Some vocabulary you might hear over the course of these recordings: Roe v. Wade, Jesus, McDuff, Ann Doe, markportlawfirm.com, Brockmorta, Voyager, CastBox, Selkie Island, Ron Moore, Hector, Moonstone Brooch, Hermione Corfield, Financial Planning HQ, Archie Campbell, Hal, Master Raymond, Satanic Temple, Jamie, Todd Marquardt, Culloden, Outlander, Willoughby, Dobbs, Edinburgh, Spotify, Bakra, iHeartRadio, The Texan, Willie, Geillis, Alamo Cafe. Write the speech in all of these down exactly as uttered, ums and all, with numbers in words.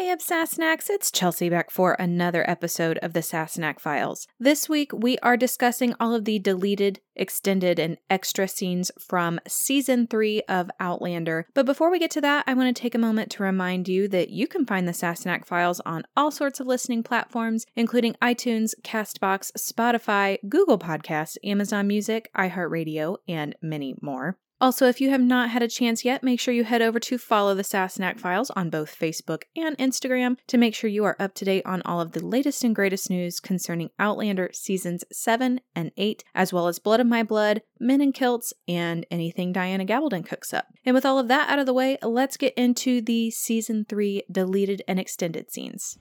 Hey up, Sassenachs, it's Chelsea back for another episode of the Sassenach Files. This week we are discussing all of the deleted, extended, and extra scenes from Season three of Outlander. But before we get to that, I want to take a moment to remind you that you can find the Sassenach Files on all sorts of listening platforms, including iTunes, CastBox, Spotify, Google Podcasts, Amazon Music, iHeartRadio, and many more. Also, if you have not had a chance yet, make sure you head over to follow the Sassenach Files on both Facebook and Instagram to make sure you are up to date on all of the latest and greatest news concerning Outlander Seasons seven and eight, as well as Blood of My Blood, Men in Kilts, and anything Diana Gabaldon cooks up. And with all of that out of the way, let's get into the Season three deleted and extended scenes.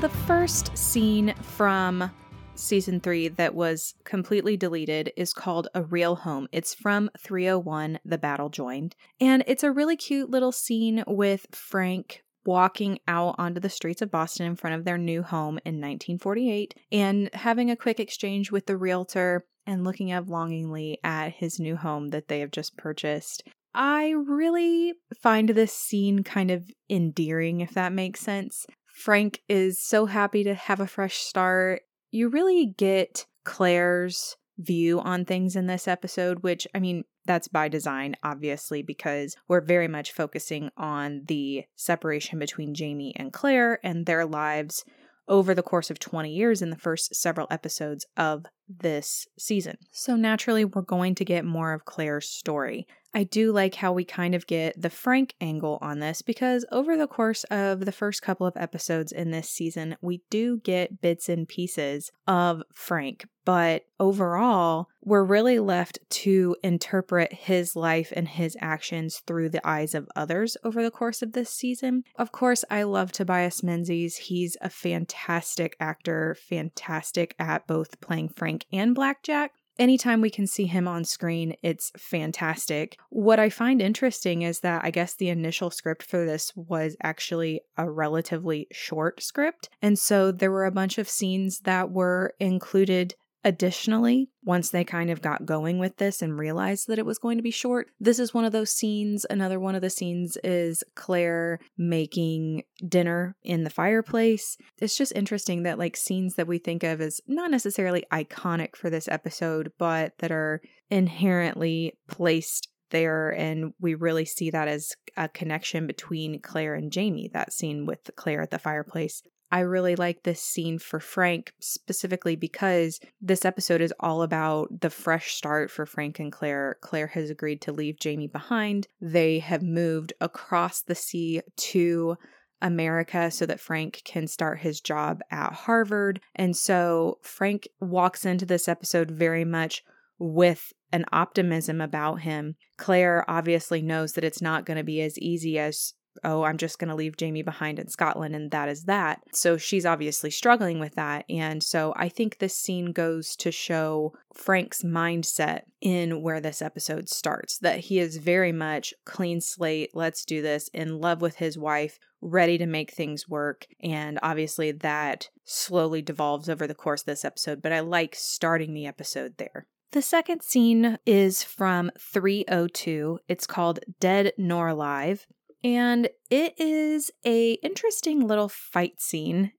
The first scene from season three that was completely deleted is called A Real Home. It's from three oh one, The Battle Joined. And it's a really cute little scene with Frank walking out onto the streets of Boston in front of their new home in nineteen forty-eight and having a quick exchange with the realtor and looking up longingly at his new home that they have just purchased. I really find this scene kind of endearing, if that makes sense. Frank is so happy to have a fresh start. You really get Claire's view on things in this episode, which, I mean, that's by design, obviously, because we're very much focusing on the separation between Jamie and Claire and their lives over the course of twenty years in the first several episodes of this season. So naturally, we're going to get more of Claire's story. I do like how we kind of get the Frank angle on this because over the course of the first couple of episodes in this season, we do get bits and pieces of Frank, but overall, we're really left to interpret his life and his actions through the eyes of others over the course of this season. Of course, I love Tobias Menzies. He's a fantastic actor, fantastic at both playing Frank and Blackjack. Anytime we can see him on screen, it's fantastic. What I find interesting is that I guess the initial script for this was actually a relatively short script. And so there were a bunch of scenes that were included additionally, once they kind of got going with this and realized that it was going to be short. This is one of those scenes. Another one of the scenes is Claire making dinner in the fireplace. It's just interesting that like scenes that we think of as not necessarily iconic for this episode, but that are inherently placed there. And we really see that as a connection between Claire and Jamie, that scene with Claire at the fireplace. I really like this scene for Frank specifically because this episode is all about the fresh start for Frank and Claire. Claire has agreed to leave Jamie behind. They have moved across the sea to America so that Frank can start his job at Harvard. And so Frank walks into this episode very much with an optimism about him. Claire obviously knows that it's not going to be as easy as oh, I'm just going to leave Jamie behind in Scotland and that is that. So she's obviously struggling with that. And so I think this scene goes to show Frank's mindset in where this episode starts, that he is very much clean slate, let's do this, in love with his wife, ready to make things work. And obviously that slowly devolves over the course of this episode, but I like starting the episode there. The second scene is from three oh two. It's called Dead Nor Alive. And it is a interesting little fight scene,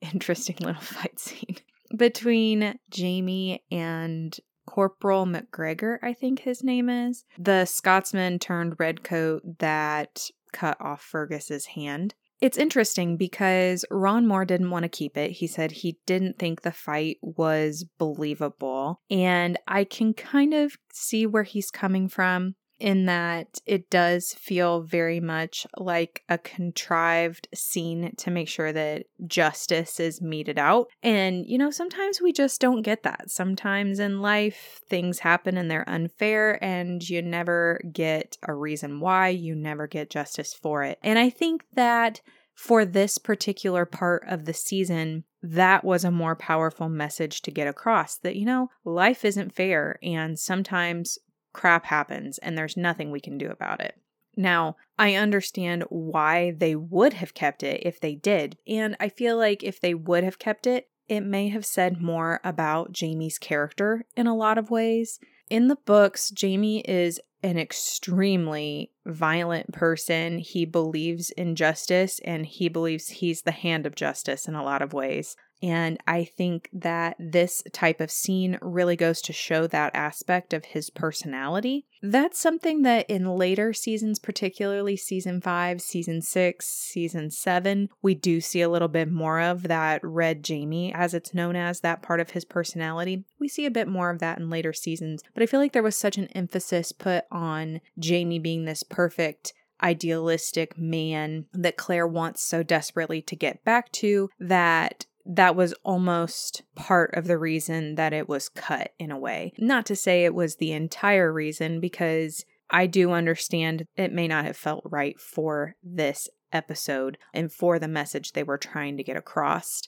interesting little fight scene between Jamie and Corporal McGregor, I think his name is, the Scotsman turned redcoat that cut off Fergus's hand. It's interesting because Ron Moore didn't want to keep it. He said he didn't think the fight was believable. And I can kind of see where he's coming from, in that it does feel very much like a contrived scene to make sure that justice is meted out. And, you know, sometimes we just don't get that. Sometimes in life, things happen and they're unfair and you never get a reason why. You never get justice for it. And I think that for this particular part of the season, that was a more powerful message to get across, that, you know, life isn't fair and sometimes crap happens and there's nothing we can do about it. Now, I understand why they would have kept it if they did, and I feel like if they would have kept it, it may have said more about Jamie's character in a lot of ways. In the books, Jamie is an extremely violent person. He believes in justice, and he believes he's the hand of justice in a lot of ways. And I think that this type of scene really goes to show that aspect of his personality. That's something that in later seasons, particularly season five, season six, season seven, we do see a little bit more of that Red Jamie, as it's known as, that part of his personality. We see a bit more of that in later seasons, but I feel like there was such an emphasis put on Jamie being this perfect, idealistic man that Claire wants so desperately to get back to that that was almost part of the reason that it was cut in a way. Not to say it was the entire reason, because I do understand it may not have felt right for this episode and for the message they were trying to get across.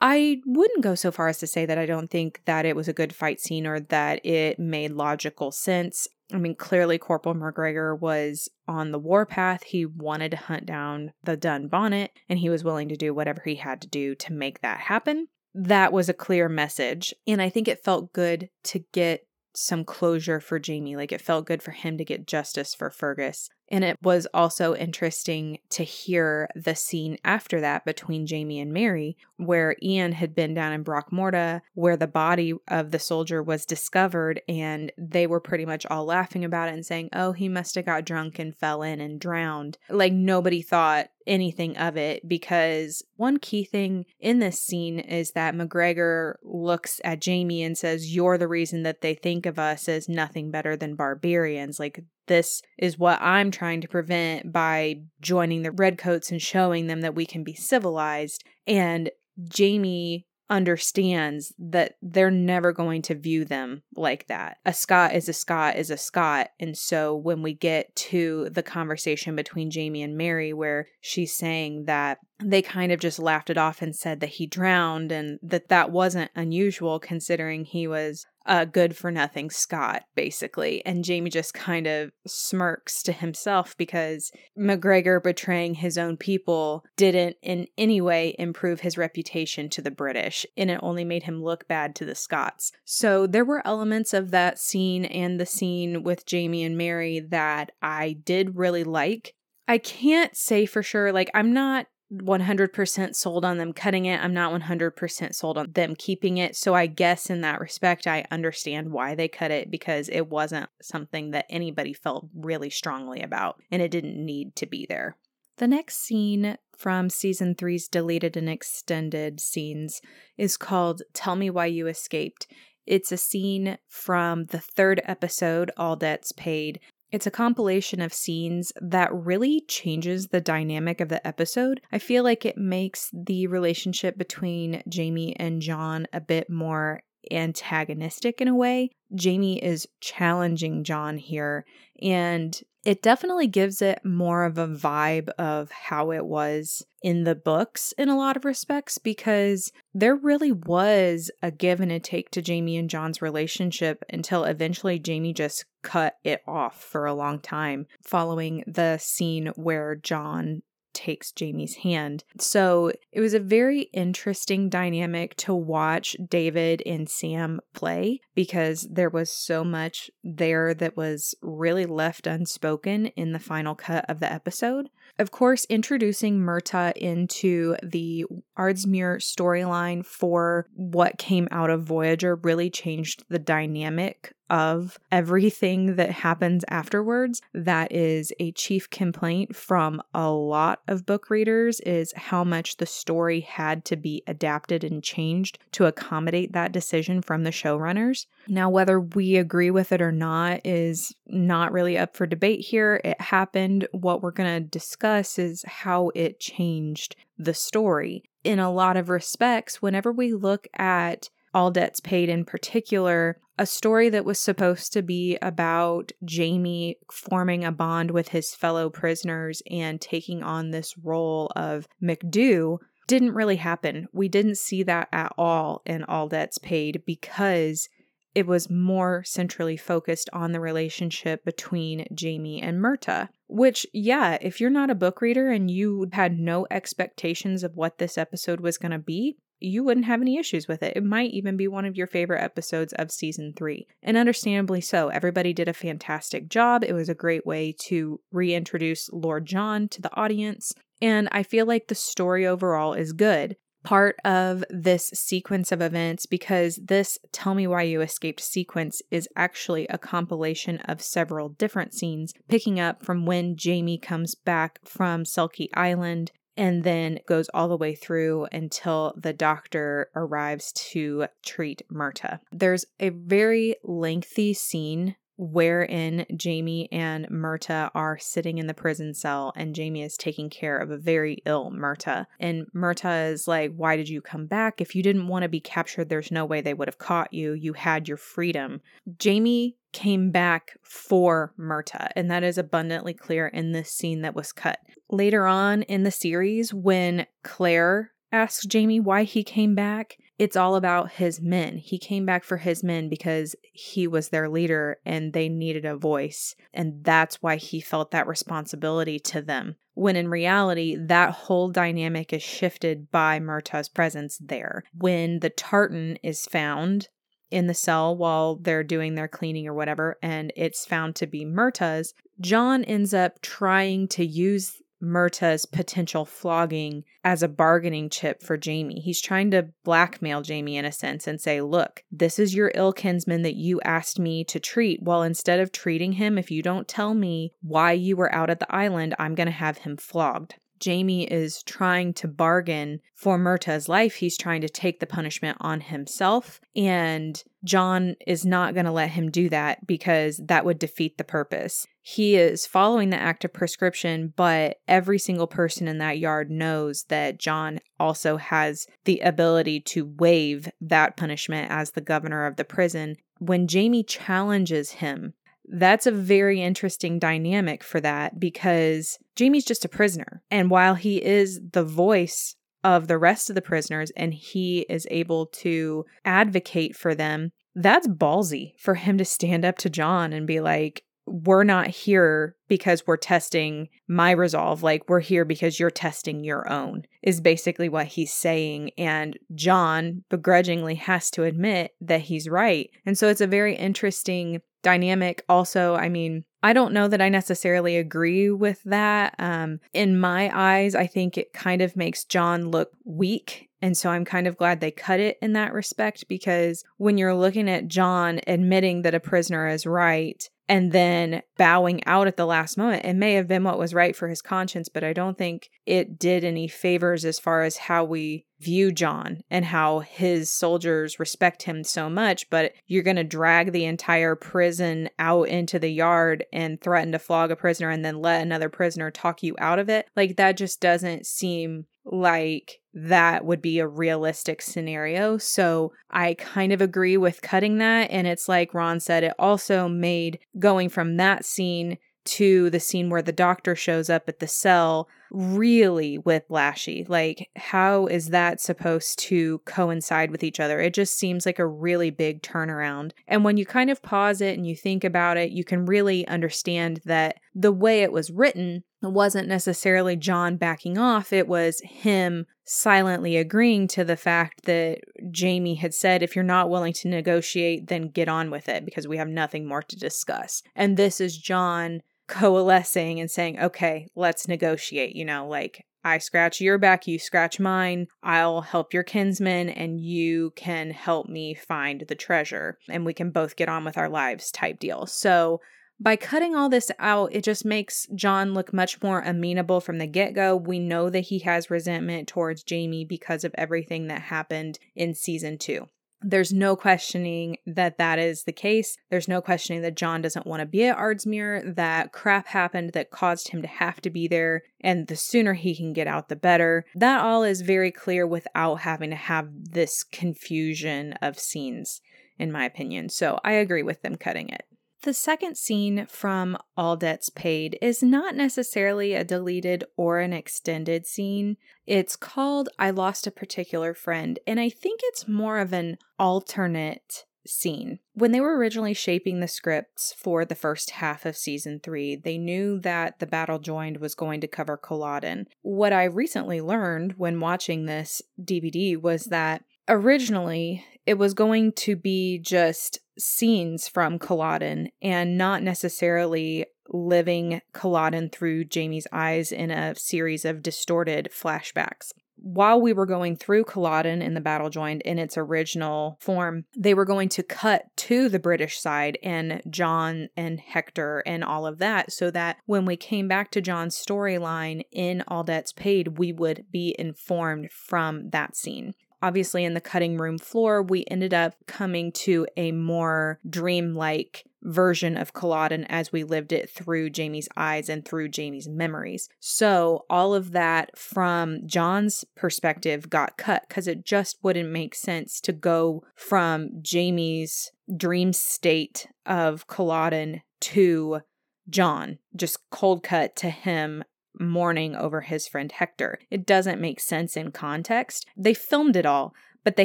I wouldn't go so far as to say that I don't think that it was a good fight scene or that it made logical sense. I mean, clearly Corporal McGregor was on the warpath. He wanted to hunt down the Dunbonnet, and he was willing to do whatever he had to do to make that happen. That was a clear message, and I think it felt good to get some closure for Jamie. Like, it felt good for him to get justice for Fergus. And it was also interesting to hear the scene after that between Jamie and Mary, where Ian had been down in Brockmorta, where the body of the soldier was discovered, and they were pretty much all laughing about it and saying, oh, he must have got drunk and fell in and drowned. Like, nobody thought anything of it, because one key thing in this scene is that McGregor looks at Jamie and says, you're the reason that they think of us as nothing better than barbarians. Like, this is what I'm trying to prevent by joining the Redcoats and showing them that we can be civilized. And Jamie understands that they're never going to view them like that. A Scot is a Scot is a Scot. And so when we get to the conversation between Jamie and Mary, where she's saying that they kind of just laughed it off and said that he drowned and that that wasn't unusual considering he was a good-for-nothing Scot, basically. And Jamie just kind of smirks to himself because McGregor betraying his own people didn't in any way improve his reputation to the British, and it only made him look bad to the Scots. So there were elements of that scene and the scene with Jamie and Mary that I did really like. I can't say for sure, like, I'm not one hundred percent sold on them cutting it. I'm not one hundred percent sold on them keeping it. So I guess in that respect, I understand why they cut it, because it wasn't something that anybody felt really strongly about, and it didn't need to be there. The next scene from season three's deleted and extended scenes is called Tell Me Why You Escaped. It's a scene from the third episode, All Debts Paid. It's a compilation of scenes that really changes the dynamic of the episode. I feel like it makes the relationship between Jamie and John a bit more antagonistic in a way. Jamie is challenging John here, and it definitely gives it more of a vibe of how it was in the books in a lot of respects, because there really was a give and a take to Jamie and John's relationship until eventually Jamie just cut it off for a long time following the scene where John takes Jamie's hand. So it was a very interesting dynamic to watch David and Sam play, because there was so much there that was really left unspoken in the final cut of the episode. Of course, introducing Murtagh into the Ardsmuir storyline for what came out of Voyager really changed the dynamic of everything that happens afterwards. That is a chief complaint from a lot of book readers, is how much the story had to be adapted and changed to accommodate that decision from the showrunners. Now, whether we agree with it or not is not really up for debate here. It happened. What we're going to discuss is how it changed the story. In a lot of respects, whenever we look at All Debts Paid in particular, a story that was supposed to be about Jamie forming a bond with his fellow prisoners and taking on this role of McDuff didn't really happen. We didn't see that at all in All Debts Paid, because it was more centrally focused on the relationship between Jamie and Murtagh, which, yeah, if you're not a book reader and you had no expectations of what this episode was going to be, you wouldn't have any issues with it. It might even be one of your favorite episodes of season three. And understandably so. Everybody did a fantastic job. It was a great way to reintroduce Lord John to the audience. And I feel like the story overall is good. Part of this sequence of events, because this Tell Me Why You Escaped sequence is actually a compilation of several different scenes, picking up from when Jamie comes back from Selkie Island and then goes all the way through until the doctor arrives to treat Murtagh. There's a very lengthy scene wherein Jamie and Murtagh are sitting in the prison cell and Jamie is taking care of a very ill Murtagh. And Murtagh is like, why did you come back? If you didn't want to be captured, there's no way they would have caught you. You had your freedom. Jamie came back for Murtagh, and that is abundantly clear in this scene that was cut. Later on in the series, when Claire asks Jamie why he came back, it's all about his men. He came back for his men because he was their leader and they needed a voice. And that's why he felt that responsibility to them. When in reality, that whole dynamic is shifted by Murtagh's presence there. When the tartan is found in the cell while they're doing their cleaning or whatever, and it's found to be Murtagh's, John ends up trying to use Murtagh's potential flogging as a bargaining chip for Jamie. He's trying to blackmail Jamie in a sense and say, look, this is your ill kinsman that you asked me to treat. Well, instead of treating him, if you don't tell me why you were out at the island, I'm going to have him flogged. Jamie is trying to bargain for Murtagh's life. He's trying to take the punishment on himself, and John is not going to let him do that because that would defeat the purpose. He is following the act of prescription, but every single person in that yard knows that John also has the ability to waive that punishment as the governor of the prison. When Jamie challenges him, that's a very interesting dynamic for that, because Jamie's just a prisoner. And while he is the voice of the rest of the prisoners and he is able to advocate for them, that's ballsy for him to stand up to John and be like, we're not here because we're testing my resolve. Like, we're here because you're testing your own, is basically what he's saying. And John begrudgingly has to admit that he's right. And so it's a very interesting dynamic. Also, I mean, I don't know that I necessarily agree with that. Um, in my eyes, I think it kind of makes John look weak. And so I'm kind of glad they cut it in that respect, because when you're looking at John admitting that a prisoner is right and then bowing out at the last moment, it may have been what was right for his conscience, but I don't think it did any favors as far as how we view John and how his soldiers respect him so much. But you're going to drag the entire prison out into the yard and threaten to flog a prisoner and then let another prisoner talk you out of it. Like, that just doesn't seem like that would be a realistic scenario. So I kind of agree with cutting that. And it's like Ron said, it also made going from that scene to the scene where the doctor shows up at the cell really whiplashy. Like, how is that supposed to coincide with each other? It just seems like a really big turnaround. And when you kind of pause it and you think about it, you can really understand that the way it was written wasn't necessarily John backing off. It was him silently agreeing to the fact that Jamie had said, if you're not willing to negotiate, then get on with it because we have nothing more to discuss. And this is John coalescing and saying, okay, let's negotiate, you know, like, I scratch your back, you scratch mine, I'll help your kinsman, and you can help me find the treasure, and we can both get on with our lives type deal. So by cutting all this out, it just makes John look much more amenable from the get-go. We know that he has resentment towards Jamie because of everything that happened in season two. There's no questioning that that is the case. There's no questioning that John doesn't want to be at Ardsmuir, that crap happened that caused him to have to be there, and the sooner he can get out, the better. That all is very clear without having to have this confusion of scenes, in my opinion. So I agree with them cutting it. The second scene from All Debts Paid is not necessarily a deleted or an extended scene. It's called I Lost a Particular Friend, and I think it's more of an alternate scene. When they were originally shaping the scripts for the first half of season three, they knew that The Battle Joined was going to cover Culloden. What I recently learned when watching this D V D was that originally it was going to be just scenes from Culloden and not necessarily living Culloden through Jamie's eyes in a series of distorted flashbacks. While we were going through Culloden in The Battle Joined in its original form, they were going to cut to the British side and John and Hector and all of that, so that when we came back to John's storyline in All Debts Paid, we would be informed from that scene. Obviously, in the cutting room floor, we ended up coming to a more dreamlike version of Culloden as we lived it through Jamie's eyes and through Jamie's memories. So all of that from John's perspective got cut because it just wouldn't make sense to go from Jamie's dream state of Culloden to John, just cold cut to him mourning over his friend Hector. It doesn't make sense in context. They filmed it all, but they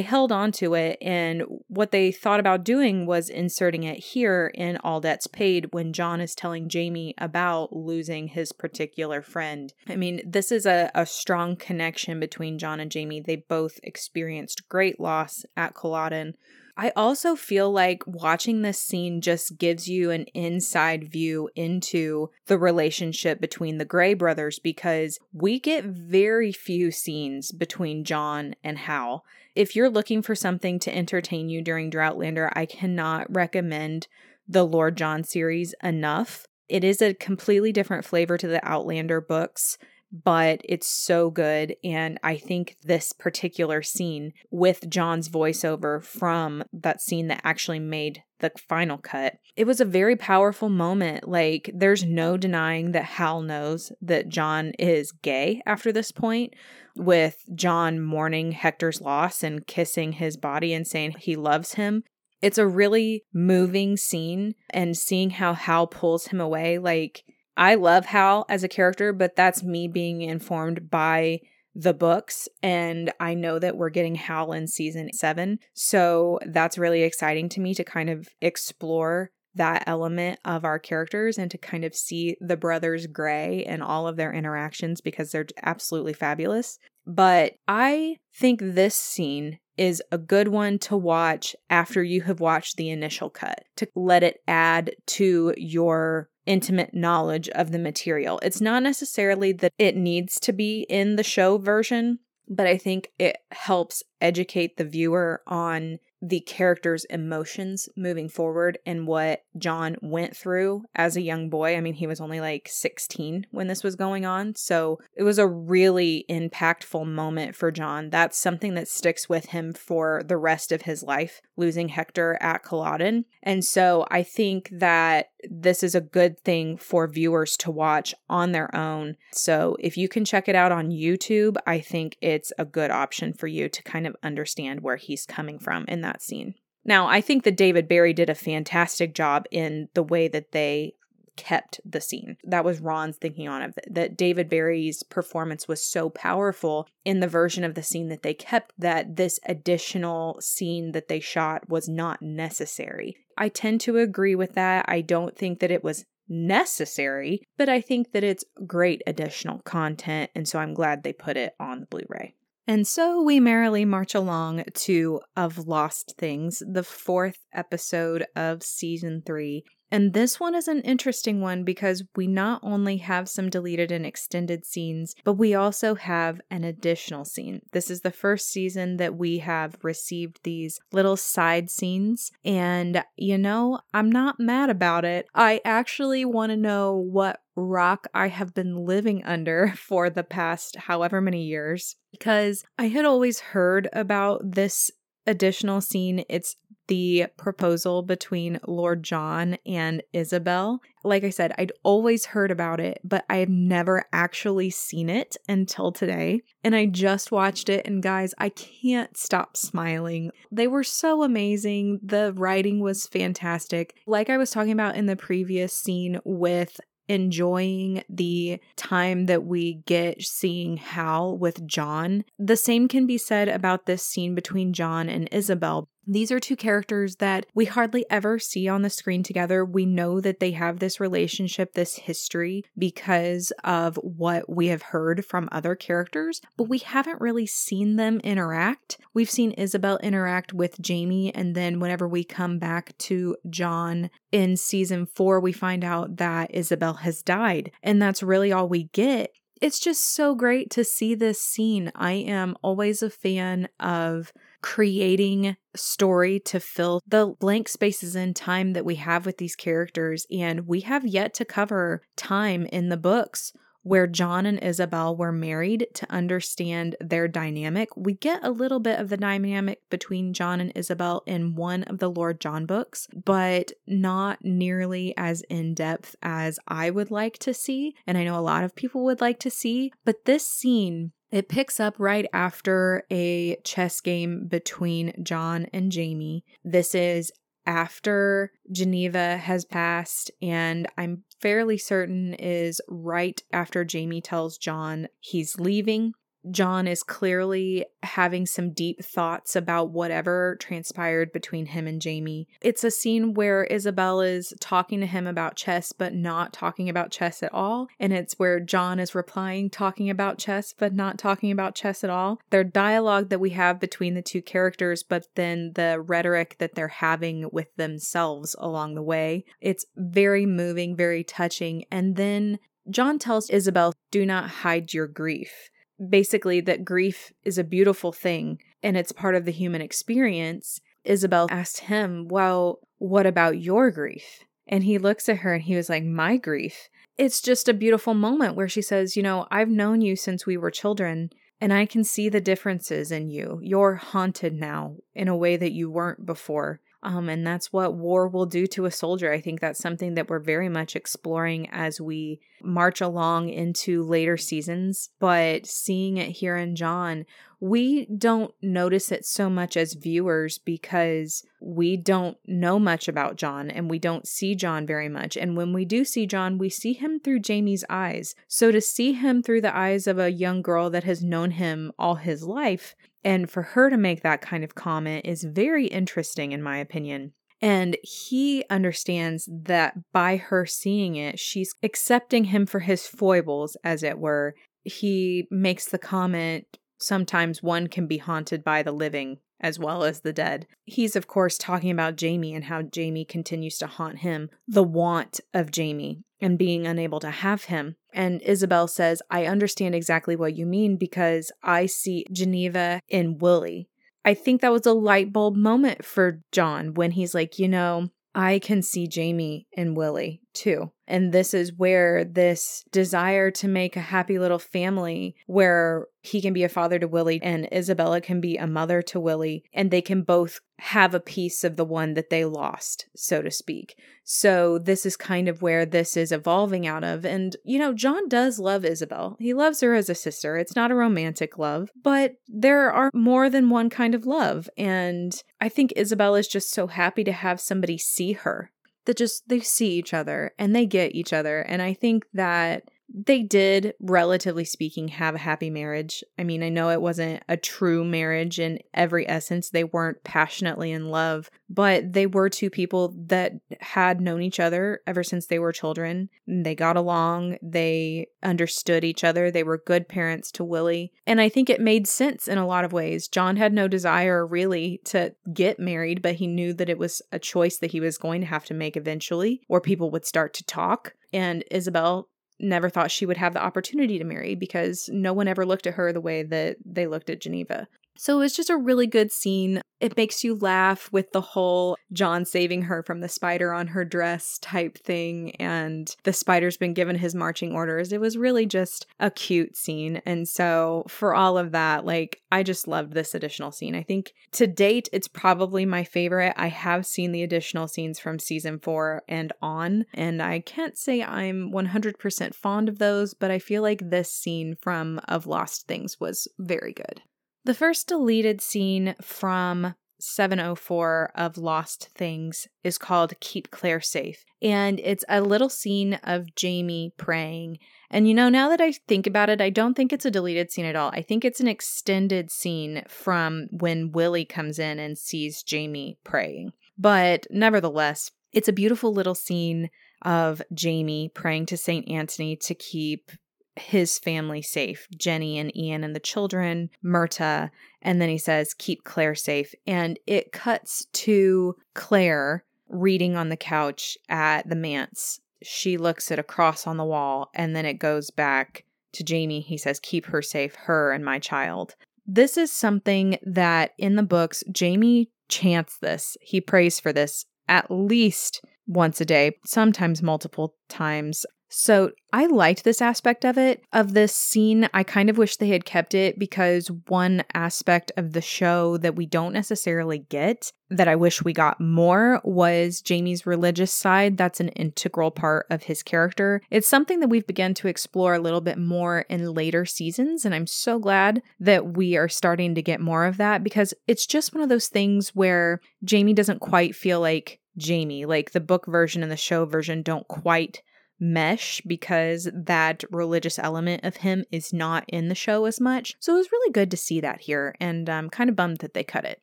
held on to it, and what they thought about doing was inserting it here in All Debts Paid when John is telling Jamie about losing his particular friend. I mean, this is a, a strong connection between John and Jamie. They both experienced great loss at Culloden. I also feel like watching this scene just gives you an inside view into the relationship between the Grey brothers, because we get very few scenes between John and Hal. If you're looking for something to entertain you during Droughtlander, I cannot recommend the Lord John series enough. It is a completely different flavor to the Outlander books, but it's so good, and I think this particular scene with John's voiceover from that scene that actually made the final cut, it was a very powerful moment. Like, there's no denying that Hal knows that John is gay after this point, with John mourning Hector's loss and kissing his body and saying he loves him. It's a really moving scene, and seeing how Hal pulls him away, like, I love Hal as a character, but that's me being informed by the books, and I know that we're getting Hal in season seven, so that's really exciting to me to kind of explore that element of our characters and to kind of see the brothers Grey and all of their interactions, because they're absolutely fabulous. But I think this scene is a good one to watch after you have watched the initial cut, to let it add to your intimate knowledge of the material. It's not necessarily that it needs to be in the show version, but I think it helps educate the viewer on the character's emotions moving forward and what John went through as a young boy. I mean, he was only like sixteen when this was going on, so it was a really impactful moment for John. That's something that sticks with him for the rest of his life, losing Hector at Culloden. And so I think that this is a good thing for viewers to watch on their own. So if you can check it out on YouTube, I think it's a good option for you to kind of understand where he's coming from in that scene. Now, I think that David Barry did a fantastic job in the way that they kept the scene. That was Ron's thinking on it, that David Barry's performance was so powerful in the version of the scene that they kept that this additional scene that they shot was not necessary. I tend to agree with that. I don't think that it was necessary, but I think that it's great additional content, and so I'm glad they put it on the Blu-ray. And so we merrily march along to Of Lost Things, the fourth episode of season three. And this one is an interesting one because we not only have some deleted and extended scenes, but we also have an additional scene. This is the first season that we have received these little side scenes. And, you know, I'm not mad about it. I actually want to know what rock I have been living under for the past however many years, because I had always heard about this additional scene. It's the proposal between Lord John and Isobel. Like I said, I'd always heard about it, but I had never actually seen it until today. And I just watched it, and guys, I can't stop smiling. They were so amazing. The writing was fantastic. Like I was talking about in the previous scene with enjoying the time that we get seeing Hal with John, the same can be said about this scene between John and Isobel. These are two characters that we hardly ever see on the screen together. We know that they have this relationship, this history, because of what we have heard from other characters, but we haven't really seen them interact. We've seen Isobel interact with Jamie, and then whenever we come back to John in season four, we find out that Isobel has died, and that's really all we get. It's just so great to see this scene. I am always a fan of creating story to fill the blank spaces in time that we have with these characters. And we have yet to cover time in the books where John and Isobel were married to understand their dynamic. We get a little bit of the dynamic between John and Isobel in one of the Lord John books, but not nearly as in-depth as I would like to see, and I know a lot of people would like to see. But this scene, it picks up right after a chess game between John and Jamie. This is after Geneva has passed, and I'm fairly certain is right after Jamie tells John he's leaving. John is clearly having some deep thoughts about whatever transpired between him and Jamie. It's a scene where Isobel is talking to him about chess, but not talking about chess at all. And it's where John is replying, talking about chess, but not talking about chess at all. Their dialogue that we have between the two characters, but then the rhetoric that they're having with themselves along the way. It's very moving, very touching. And then John tells Isobel, "Do not hide your grief." Basically, that grief is a beautiful thing and it's part of the human experience. Isobel asked him, "Well, what about your grief?" And he looks at her and he was like, "My grief." It's just a beautiful moment where she says, "You know, I've known you since we were children and I can see the differences in you. You're haunted now in a way that you weren't before." Um, and that's what war will do to a soldier. I think that's something that we're very much exploring as we march along into later seasons. But seeing it here in John, we don't notice it so much as viewers because we don't know much about John and we don't see John very much. And when we do see John, we see him through Jamie's eyes. So to see him through the eyes of a young girl that has known him all his life, and for her to make that kind of comment is very interesting, in my opinion. And he understands that by her seeing it, she's accepting him for his foibles, as it were. He makes the comment, "Sometimes one can be haunted by the living as well as the dead." He's, of course, talking about Jamie and how Jamie continues to haunt him, the want of Jamie and being unable to have him. And Isobel says, "I understand exactly what you mean because I see Geneva in Willie." I think that was a light bulb moment for John when he's like, "You know, I can see Jamie in Willie too." And this is where this desire to make a happy little family where he can be a father to Willie and Isabella can be a mother to Willie, and they can both have a piece of the one that they lost, so to speak. So this is kind of where this is evolving out of. And, you know, John does love Isobel. He loves her as a sister. It's not a romantic love, but there are more than one kind of love. And I think Isobel is just so happy to have somebody see her. That just, they see each other and they get each other. And I think that they did, relatively speaking, have a happy marriage. I mean, I know it wasn't a true marriage in every essence. They weren't passionately in love, but they were two people that had known each other ever since they were children. They got along. They understood each other. They were good parents to Willie. And I think it made sense in a lot of ways. John had no desire really to get married, but he knew that it was a choice that he was going to have to make eventually, or people would start to talk. And Isobel never thought she would have the opportunity to marry because no one ever looked at her the way that they looked at Geneva. So it's just a really good scene. It makes you laugh with the whole John saving her from the spider on her dress type thing, and the spider's been given his marching orders. It was really just a cute scene. And so for all of that, like, I just loved this additional scene. I think to date, it's probably my favorite. I have seen the additional scenes from season four and on, and I can't say I'm one hundred percent fond of those, but I feel like this scene from Of Lost Things was very good. The first deleted scene from seven oh four of Lost Things is called Keep Claire Safe. And it's a little scene of Jamie praying. And, you know, now that I think about it, I don't think it's a deleted scene at all. I think it's an extended scene from when Willie comes in and sees Jamie praying. But nevertheless, it's a beautiful little scene of Jamie praying to Saint Anthony to keep his family safe, Jenny and Ian and the children, Murtagh, and then he says, keep Claire safe. And it cuts to Claire reading on the couch at the manse. She looks at a cross on the wall, and then it goes back to Jamie. He says, keep her safe, her and my child. This is something that in the books, Jamie chants this. He prays for this at least once a day, sometimes multiple times. So I liked this aspect of it, of this scene. I kind of wish they had kept it, because one aspect of the show that we don't necessarily get, that I wish we got more, was Jamie's religious side. That's an integral part of his character. It's something that we've begun to explore a little bit more in later seasons, and I'm so glad that we are starting to get more of that, because it's just one of those things where Jamie doesn't quite feel like Jamie. Like, the book version and the show version don't quite mesh, because that religious element of him is not in the show as much. So it was really good to see that here, and I'm kind of bummed that they cut it.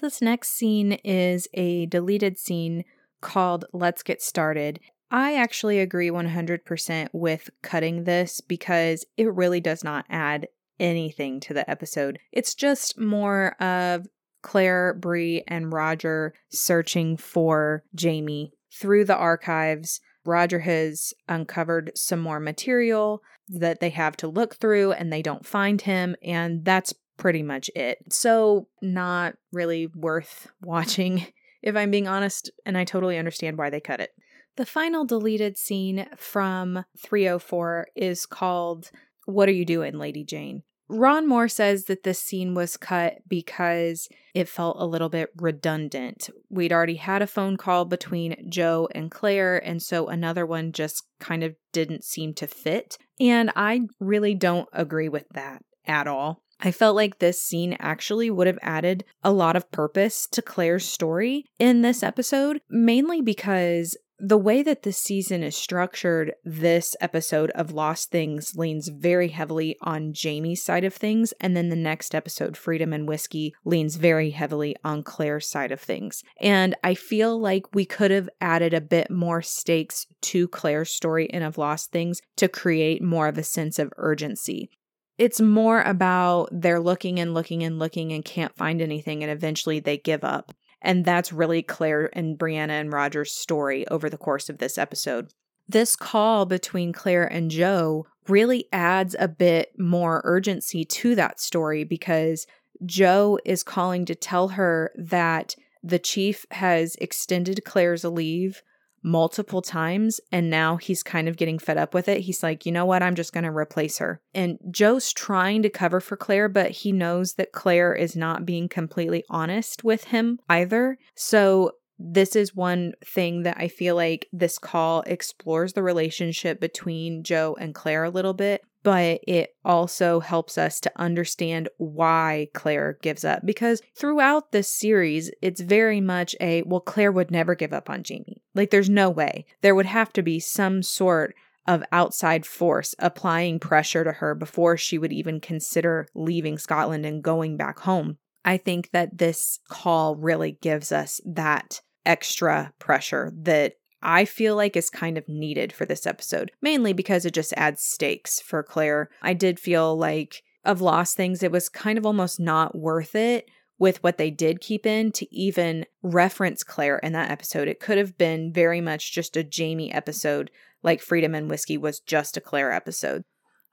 This next scene is a deleted scene called Let's Get Started. I actually agree one hundred percent with cutting this, because it really does not add anything to the episode. It's just more of Claire, Bree, and Roger searching for Jamie through the archives. Roger has uncovered some more material that they have to look through, and they don't find him, and that's pretty much it. So not really worth watching, if I'm being honest, and I totally understand why they cut it. The final deleted scene from three oh four is called What Are You Doing, Lady Jane? Ron Moore says that this scene was cut because it felt a little bit redundant. We'd already had a phone call between Joe and Claire, and so another one just kind of didn't seem to fit. And I really don't agree with that at all. I felt like this scene actually would have added a lot of purpose to Claire's story in this episode, mainly because the way that this season is structured, this episode of Lost Things leans very heavily on Jamie's side of things, and then the next episode, Freedom and Whiskey, leans very heavily on Claire's side of things. And I feel like we could have added a bit more stakes to Claire's story in Of Lost Things to create more of a sense of urgency. It's more about they're looking and looking and looking and can't find anything, and eventually they give up. And that's really Claire and Brianna and Roger's story over the course of this episode. This call between Claire and Joe really adds a bit more urgency to that story, because Joe is calling to tell her that the chief has extended Claire's leave multiple times, and now he's kind of getting fed up with it. He's like, you know what, I'm just going to replace her. And Joe's trying to cover for Claire, but he knows that Claire is not being completely honest with him either. So this is one thing that I feel like this call explores the relationship between Joe and Claire a little bit, but it also helps us to understand why Claire gives up. Because throughout this series, it's very much a, well, Claire would never give up on Jamie. Like, there's no way. There would have to be some sort of outside force applying pressure to her before she would even consider leaving Scotland and going back home. I think that this call really gives us that extra pressure that I feel like is kind of needed for this episode, mainly because it just adds stakes for Claire. I did feel like of Lost Things, it was kind of almost not worth it with what they did keep in to even reference Claire in that episode. It could have been very much just a Jamie episode, like Freedom and Whiskey was just a Claire episode.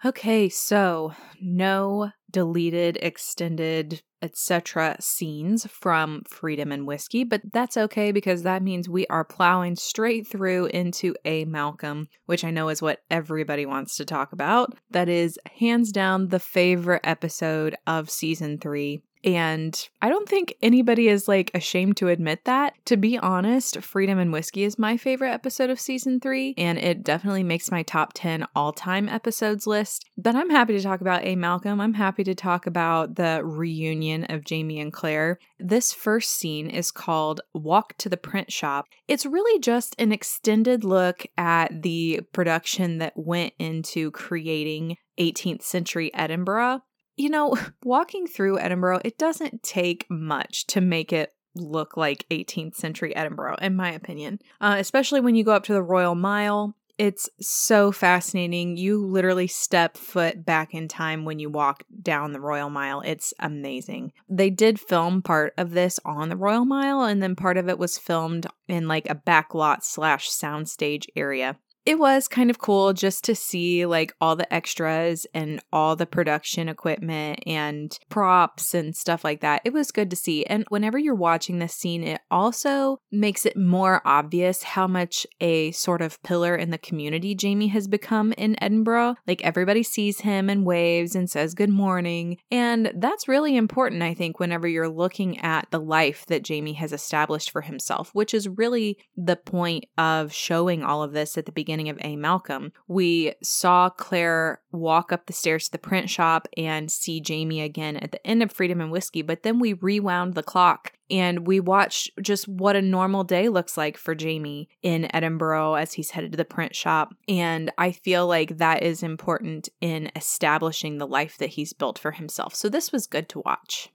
Okay, so no deleted, extended, et cetera scenes from Freedom and Whiskey, but that's okay, because that means we are plowing straight through into A Malcolm, which I know is what everybody wants to talk about. That is hands down the favorite episode of season three. And I don't think anybody is like ashamed to admit that. To be honest, Freedom and Whiskey is my favorite episode of season three, and it definitely makes my top ten all-time episodes list. But I'm happy to talk about A. Malcolm. I'm happy to talk about the reunion of Jamie and Claire. This first scene is called Walk to the Print Shop. It's really just an extended look at the production that went into creating eighteenth century Edinburgh. You know, walking through Edinburgh, it doesn't take much to make it look like eighteenth century Edinburgh, in my opinion. Uh, especially when you go up to the Royal Mile, it's so fascinating. You literally step foot back in time when you walk down the Royal Mile. It's amazing. They did film part of this on the Royal Mile, and then part of it was filmed in like a backlot slash soundstage area. It was kind of cool just to see like all the extras and all the production equipment and props and stuff like that. It was good to see. And whenever you're watching this scene, it also makes it more obvious how much a sort of pillar in the community Jamie has become in Edinburgh. Like everybody sees him and waves and says good morning. And that's really important, I think, whenever you're looking at the life that Jamie has established for himself, which is really the point of showing all of this at the beginning of A. Malcolm. We saw Claire walk up the stairs to the print shop and see Jamie again at the end of Freedom and Whiskey, but then we rewound the clock and we watched just what a normal day looks like for Jamie in Edinburgh as he's headed to the print shop. And I feel like that is important in establishing the life that he's built for himself. So this was good to watch.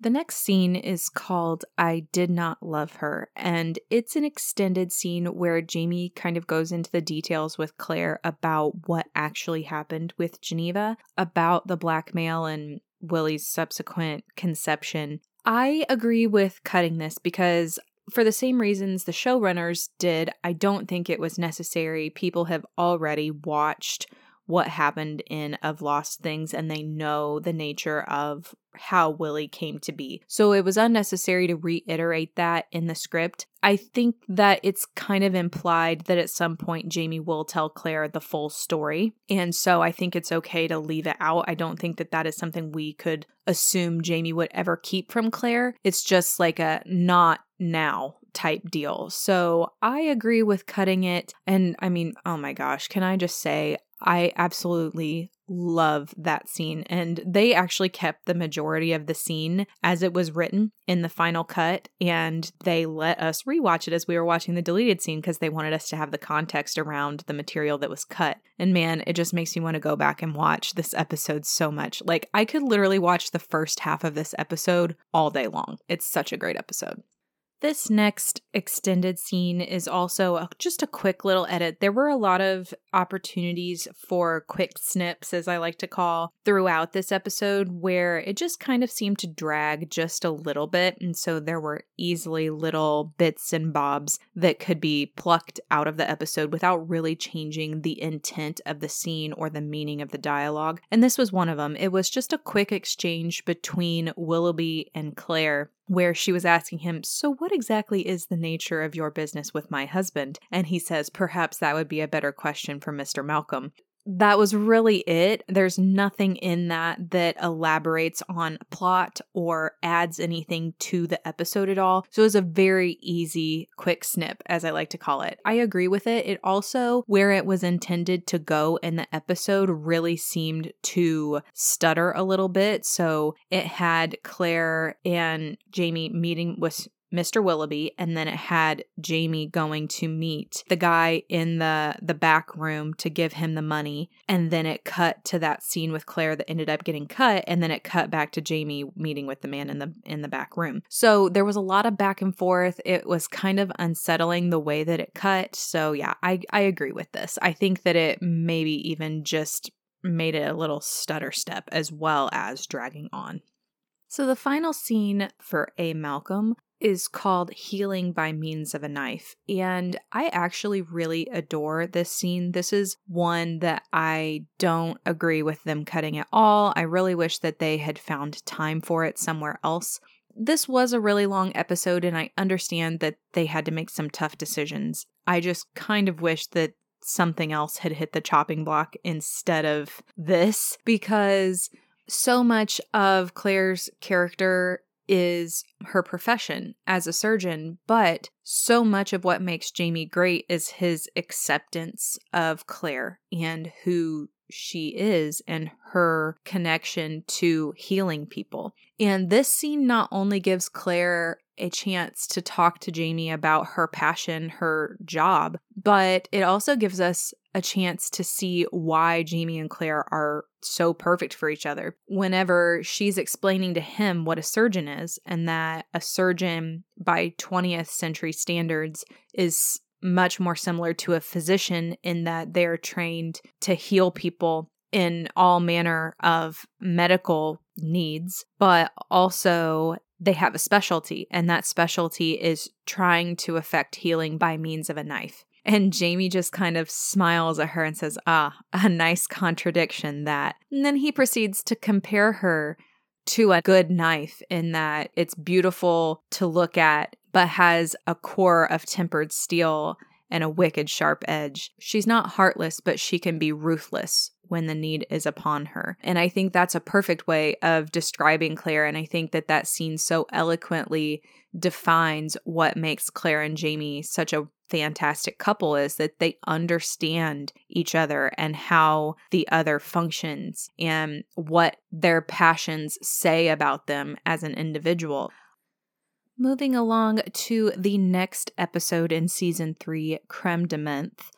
The next scene is called I Did Not Love Her, and it's an extended scene where Jamie kind of goes into the details with Claire about what actually happened with Geneva, about the blackmail and Willie's subsequent conception. I agree with cutting this because for the same reasons the showrunners did, I don't think it was necessary. People have already watched what happened in Of Lost Things, and they know the nature of how Willie came to be. So it was unnecessary to reiterate that in the script. I think that it's kind of implied that at some point Jamie will tell Claire the full story, and so I think it's okay to leave it out. I don't think that that is something we could assume Jamie would ever keep from Claire. It's just like a not now type deal. So I agree with cutting it, and I mean, oh my gosh, can I just say, I absolutely love that scene. And they actually kept the majority of the scene as it was written in the final cut. And they let us rewatch it as we were watching the deleted scene because they wanted us to have the context around the material that was cut. And man, it just makes me want to go back and watch this episode so much. Like I could literally watch the first half of this episode all day long. It's such a great episode. This next extended scene is also a, just a quick little edit. There were a lot of opportunities for quick snips, as I like to call, throughout this episode where it just kind of seemed to drag just a little bit. And so there were easily little bits and bobs that could be plucked out of the episode without really changing the intent of the scene or the meaning of the dialogue. And this was one of them. It was just a quick exchange between Willoughby and Claire, where she was asking him, so what exactly is the nature of your business with my husband? And he says, perhaps that would be a better question for Mister Malcolm. That was really it. There's nothing in that that elaborates on plot or adds anything to the episode at all. So it was a very easy, quick snip, as I like to call it. I agree with it. It also, where it was intended to go in the episode, really seemed to stutter a little bit. So it had Claire and Jamie meeting with Mister Willoughby, and then it had Jamie going to meet the guy in the, the back room to give him the money, and then it cut to that scene with Claire that ended up getting cut, and then it cut back to Jamie meeting with the man in the in the back room. So there was a lot of back and forth. It was kind of unsettling the way that it cut. So yeah, I, I agree with this. I think that it maybe even just made it a little stutter step as well as dragging on. So the final scene for A. Malcolm is called Healing by Means of a Knife. And I actually really adore this scene. This is one that I don't agree with them cutting at all. I really wish that they had found time for it somewhere else. This was a really long episode, and I understand that they had to make some tough decisions. I just kind of wish that something else had hit the chopping block instead of this, because so much of Claire's character is her profession as a surgeon, but so much of what makes Jamie great is his acceptance of Claire and who she is and her connection to healing people. And this scene not only gives Claire a chance to talk to Jamie about her passion, her job, but it also gives us a chance to see why Jamie and Claire are so perfect for each other. Whenever she's explaining to him what a surgeon is, and that a surgeon by twentieth century standards is much more similar to a physician in that they're trained to heal people in all manner of medical needs, but also they have a specialty, and that specialty is trying to effect healing by means of a knife. And Jamie just kind of smiles at her and says, ah, a nice contradiction that. And then he proceeds to compare her to a good knife in that it's beautiful to look at, but has a core of tempered steel and a wicked sharp edge. She's not heartless, but she can be ruthless when the need is upon her. And I think that's a perfect way of describing Claire. And I think that that scene so eloquently defines what makes Claire and Jamie such a fantastic couple, is that they understand each other and how the other functions and what their passions say about them as an individual. Moving along to the next episode in season three, Creme de Menthe.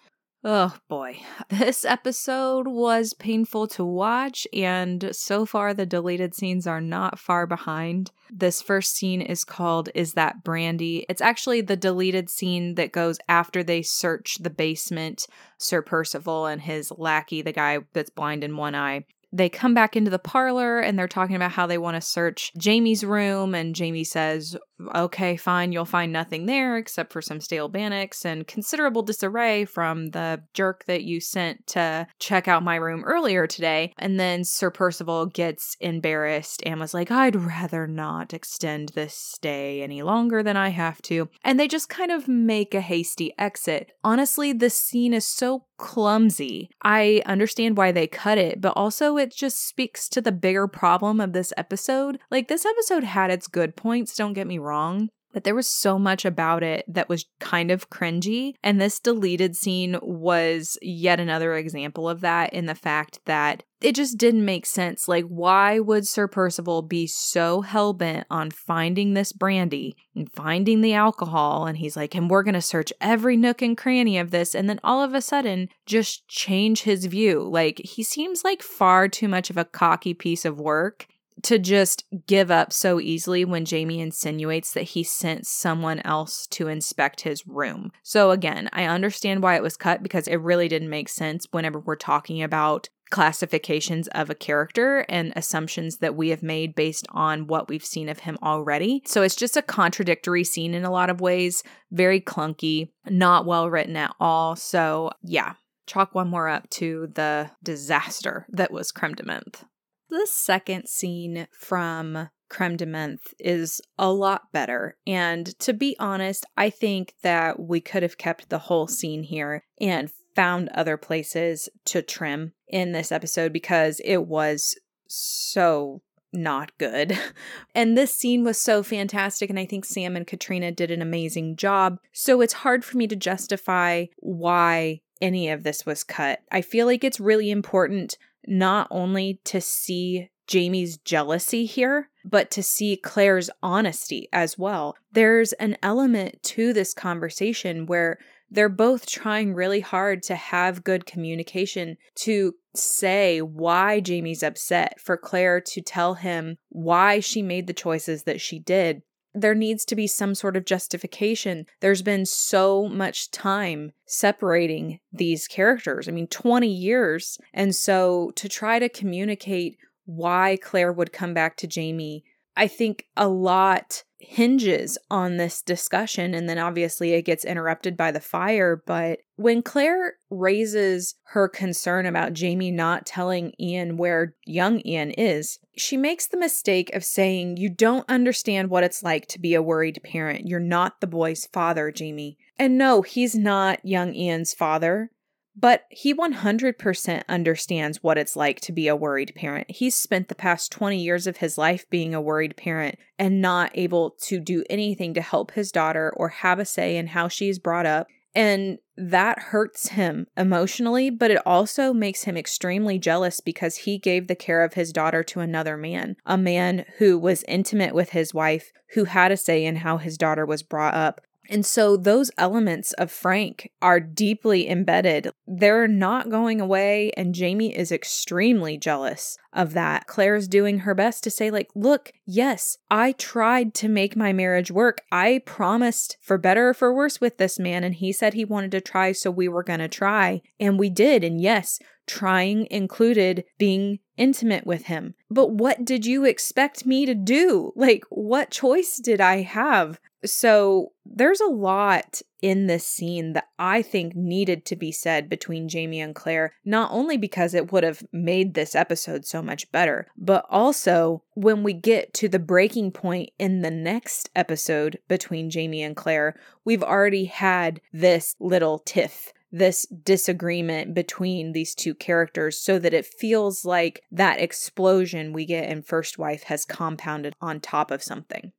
Oh boy, this episode was painful to watch, and so far the deleted scenes are not far behind. This first scene is called Is That Brandy? It's actually the deleted scene that goes after they search the basement, Sir Percival and his lackey, the guy that's blind in one eye. They come back into the parlor and they're talking about how they want to search Jamie's room, and Jamie says, okay, fine, you'll find nothing there except for some stale bannocks and considerable disarray from the jerk that you sent to check out my room earlier today. And then Sir Percival gets embarrassed and was like, I'd rather not extend this stay any longer than I have to. And they just kind of make a hasty exit. Honestly, this scene is so clumsy. I understand why they cut it, but also it just speaks to the bigger problem of this episode. Like, this episode had its good points, don't get me wrong. wrong, but there was so much about it that was kind of cringy. And this deleted scene was yet another example of that, in the fact that it just didn't make sense. Like, why would Sir Percival be so hellbent on finding this brandy and finding the alcohol? And he's like, and we're going to search every nook and cranny of this. And then all of a sudden just change his view. Like, he seems like far too much of a cocky piece of work to just give up so easily when Jamie insinuates that he sent someone else to inspect his room. So again, I understand why it was cut, because it really didn't make sense whenever we're talking about classifications of a character and assumptions that we have made based on what we've seen of him already. So it's just a contradictory scene in a lot of ways, very clunky, not well written at all. So yeah, chalk one more up to the disaster that was Creme de Menthe. The second scene from Creme de Menthe is a lot better. And to be honest, I think that we could have kept the whole scene here and found other places to trim in this episode, because it was so not good. And this scene was so fantastic, and I think Sam and Katrina did an amazing job. So it's hard for me to justify why any of this was cut. I feel like it's really important not only to see Jamie's jealousy here, but to see Claire's honesty as well. There's an element to this conversation where they're both trying really hard to have good communication, to say why Jamie's upset, for Claire to tell him why she made the choices that she did. There needs to be some sort of justification. There's been so much time separating these characters. I mean, twenty years. And so to try to communicate why Claire would come back to Jamie, I think a lot hinges on this discussion. And then obviously it gets interrupted by the fire. But when Claire raises her concern about Jamie not telling Ian where young Ian is, she makes the mistake of saying, you don't understand what it's like to be a worried parent. You're not the boy's father, Jamie. And no, he's not young Ian's father, But he one hundred percent understands what it's like to be a worried parent. He's spent the past twenty years of his life being a worried parent and not able to do anything to help his daughter or have a say in how she's brought up. And that hurts him emotionally, but it also makes him extremely jealous because he gave the care of his daughter to another man, a man who was intimate with his wife, who had a say in how his daughter was brought up. And so those elements of Frank are deeply embedded. They're not going away, and Jamie is extremely jealous of that. Claire's doing her best to say, like, look, yes, I tried to make my marriage work. I promised for better or for worse with this man, and he said he wanted to try, so we were going to try. And we did, and yes, trying included being intimate with him. But what did you expect me to do? Like, what choice did I have? So there's a lot in this scene that I think needed to be said between Jamie and Claire, not only because it would have made this episode so much better, but also when we get to the breaking point in the next episode between Jamie and Claire, we've already had this little tiff, this disagreement between these two characters, so that it feels like that explosion we get in First Wife has compounded on top of something.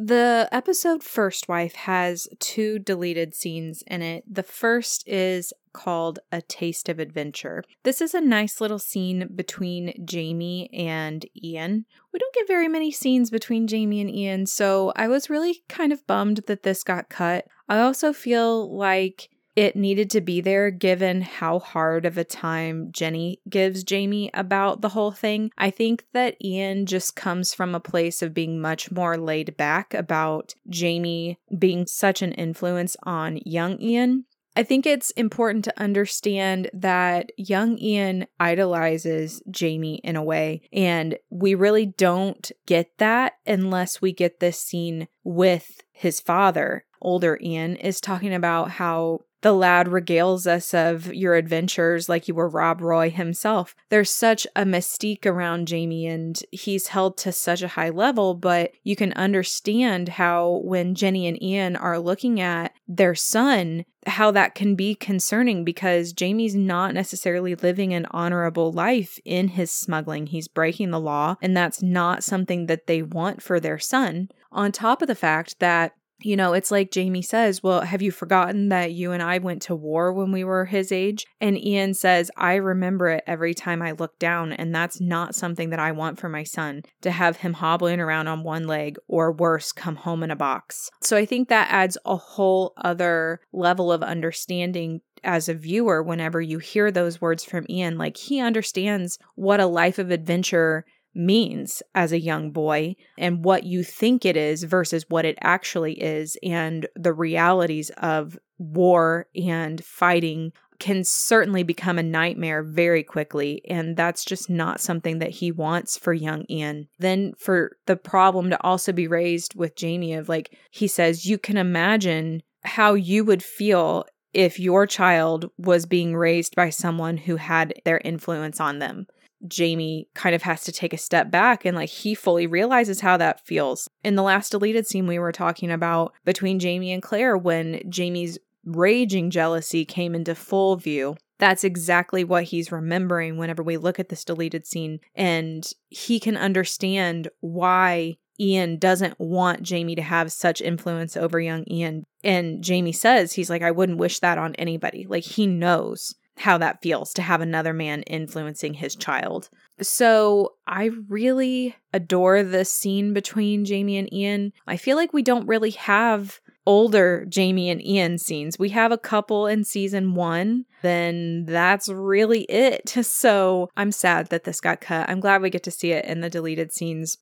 The episode First Wife has two deleted scenes in it. The first is called A Taste of Adventure. This is a nice little scene between Jamie and Ian. We don't get very many scenes between Jamie and Ian, so I was really kind of bummed that this got cut. I also feel like it needed to be there given how hard of a time Jenny gives Jamie about the whole thing. I think that Ian just comes from a place of being much more laid back about Jamie being such an influence on young Ian. I think it's important to understand that young Ian idolizes Jamie in a way, and we really don't get that unless we get this scene with his father. Older Ian is talking about how the lad regales us of your adventures like you were Rob Roy himself. There's such a mystique around Jamie, and he's held to such a high level, but you can understand how when Jenny and Ian are looking at their son, how that can be concerning because Jamie's not necessarily living an honorable life in his smuggling. He's breaking the law, and that's not something that they want for their son. On top of the fact that, you know, it's like Jamie says, well, have you forgotten that you and I went to war when we were his age? And Ian says, I remember it every time I look down, and that's not something that I want for my son, to have him hobbling around on one leg or worse, come home in a box. So I think that adds a whole other level of understanding as a viewer whenever you hear those words from Ian. Like, he understands what a life of adventure means as a young boy and what you think it is versus what it actually is, and the realities of war and fighting can certainly become a nightmare very quickly, and that's just not something that he wants for young Ian. Then for the problem to also be raised with Jamie of, like, he says, you can imagine how you would feel if your child was being raised by someone who had their influence on them. Jamie kind of has to take a step back, and like, he fully realizes how that feels. In the last deleted scene we were talking about between Jamie and Claire, when Jamie's raging jealousy came into full view, that's exactly what he's remembering whenever we look at this deleted scene, and he can understand why Ian doesn't want Jamie to have such influence over young Ian. And Jamie says, he's like, I wouldn't wish that on anybody. Like, he knows how that feels to have another man influencing his child. So I really adore this scene between Jamie and Ian. I feel like we don't really have older Jamie and Ian scenes. We have a couple in season one, then that's really it. So I'm sad that this got cut. I'm glad we get to see it in the deleted scenes.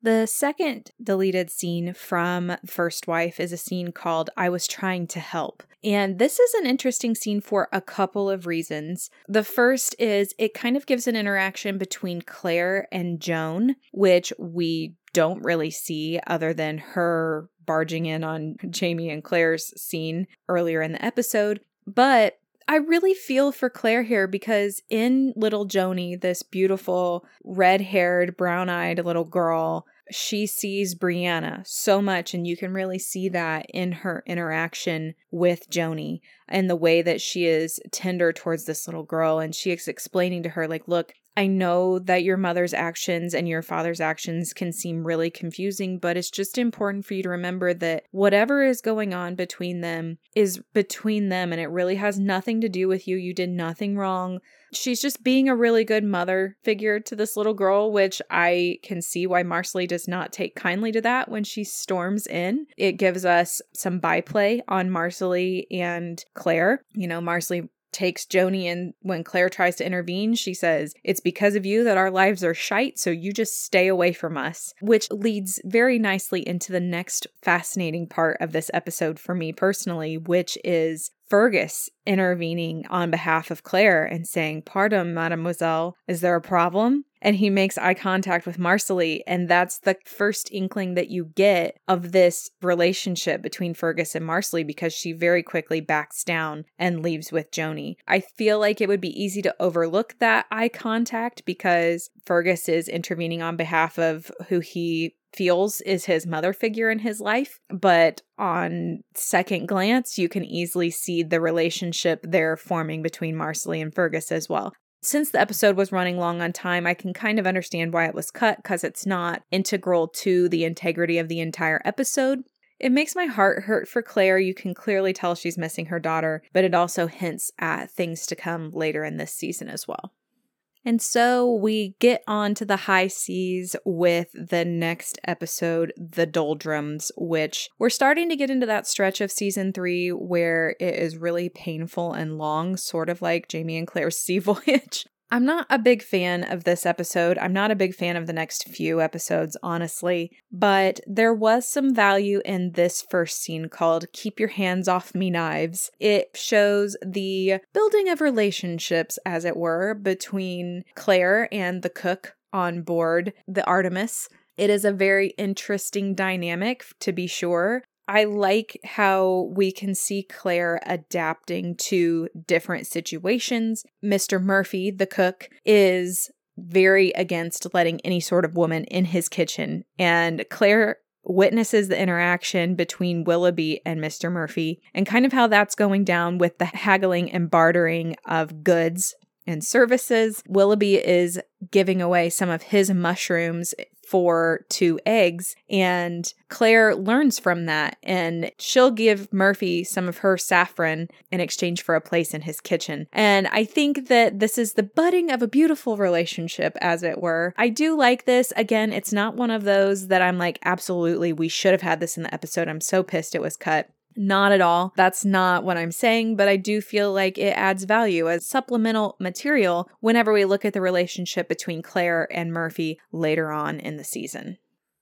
The second deleted scene from First Wife is a scene called I Was Trying to Help. And this is an interesting scene for a couple of reasons. The first is it kind of gives an interaction between Claire and Joan, which we don't really see other than her barging in on Jamie and Claire's scene earlier in the episode. But I really feel for Claire here because in little Joni, this beautiful red-haired, brown-eyed little girl she sees Brianna so much, and you can really see that in her interaction with Joni and the way that she is tender towards this little girl. And she is explaining to her, like, look, I know that your mother's actions and your father's actions can seem really confusing, but it's just important for you to remember that whatever is going on between them is between them, and it really has nothing to do with you. You did nothing wrong. She's just being a really good mother figure to this little girl, which I can see why Marsley does not take kindly to that when she storms in. It gives us some byplay on Marsley and Claire. You know, Marsley takes Joni, and when Claire tries to intervene, she says, it's because of you that our lives are shite, so you just stay away from us, which leads very nicely into the next fascinating part of this episode for me personally, which is Fergus intervening on behalf of Claire and saying, pardon, mademoiselle, is there a problem? And he makes eye contact with Marsley, and that's the first inkling that you get of this relationship between Fergus and Marsley, because she very quickly backs down and leaves with Joni. I feel like it would be easy to overlook that eye contact because Fergus is intervening on behalf of who he feels is his mother figure in his life, but on second glance, you can easily see the relationship there forming between Marsley and Fergus as well. Since the episode was running long on time, I can kind of understand why it was cut, because it's not integral to the integrity of the entire episode. It makes my heart hurt for Claire. You can clearly tell she's missing her daughter, but it also hints at things to come later in this season as well. And so we get on to the high seas with the next episode, The Doldrums, which we're starting to get into that stretch of season three where it is really painful and long, sort of like Jamie and Claire's sea voyage. I'm not a big fan of this episode. I'm not a big fan of the next few episodes, honestly, but there was some value in this first scene called Keep Your Hands Off Me Knives. It shows the building of relationships, as it were, between Claire and the cook on board the Artemis. It is a very interesting dynamic, to be sure. I like how we can see Claire adapting to different situations. Mister Murphy, the cook, is very against letting any sort of woman in his kitchen. And Claire witnesses the interaction between Willoughby and Mister Murphy and kind of how that's going down with the haggling and bartering of goods and services. Willoughby is giving away some of his mushrooms for two eggs, and Claire learns from that, and she'll give Murphy some of her saffron in exchange for a place in his kitchen. And I think that this is the budding of a beautiful relationship, as it were. I do like this. Again, it's not one of those that I'm like, absolutely, we should have had this in the episode. I'm so pissed it was cut. Not at all. That's not what I'm saying, but I do feel like it adds value as supplemental material whenever we look at the relationship between Claire and Murphy later on in the season.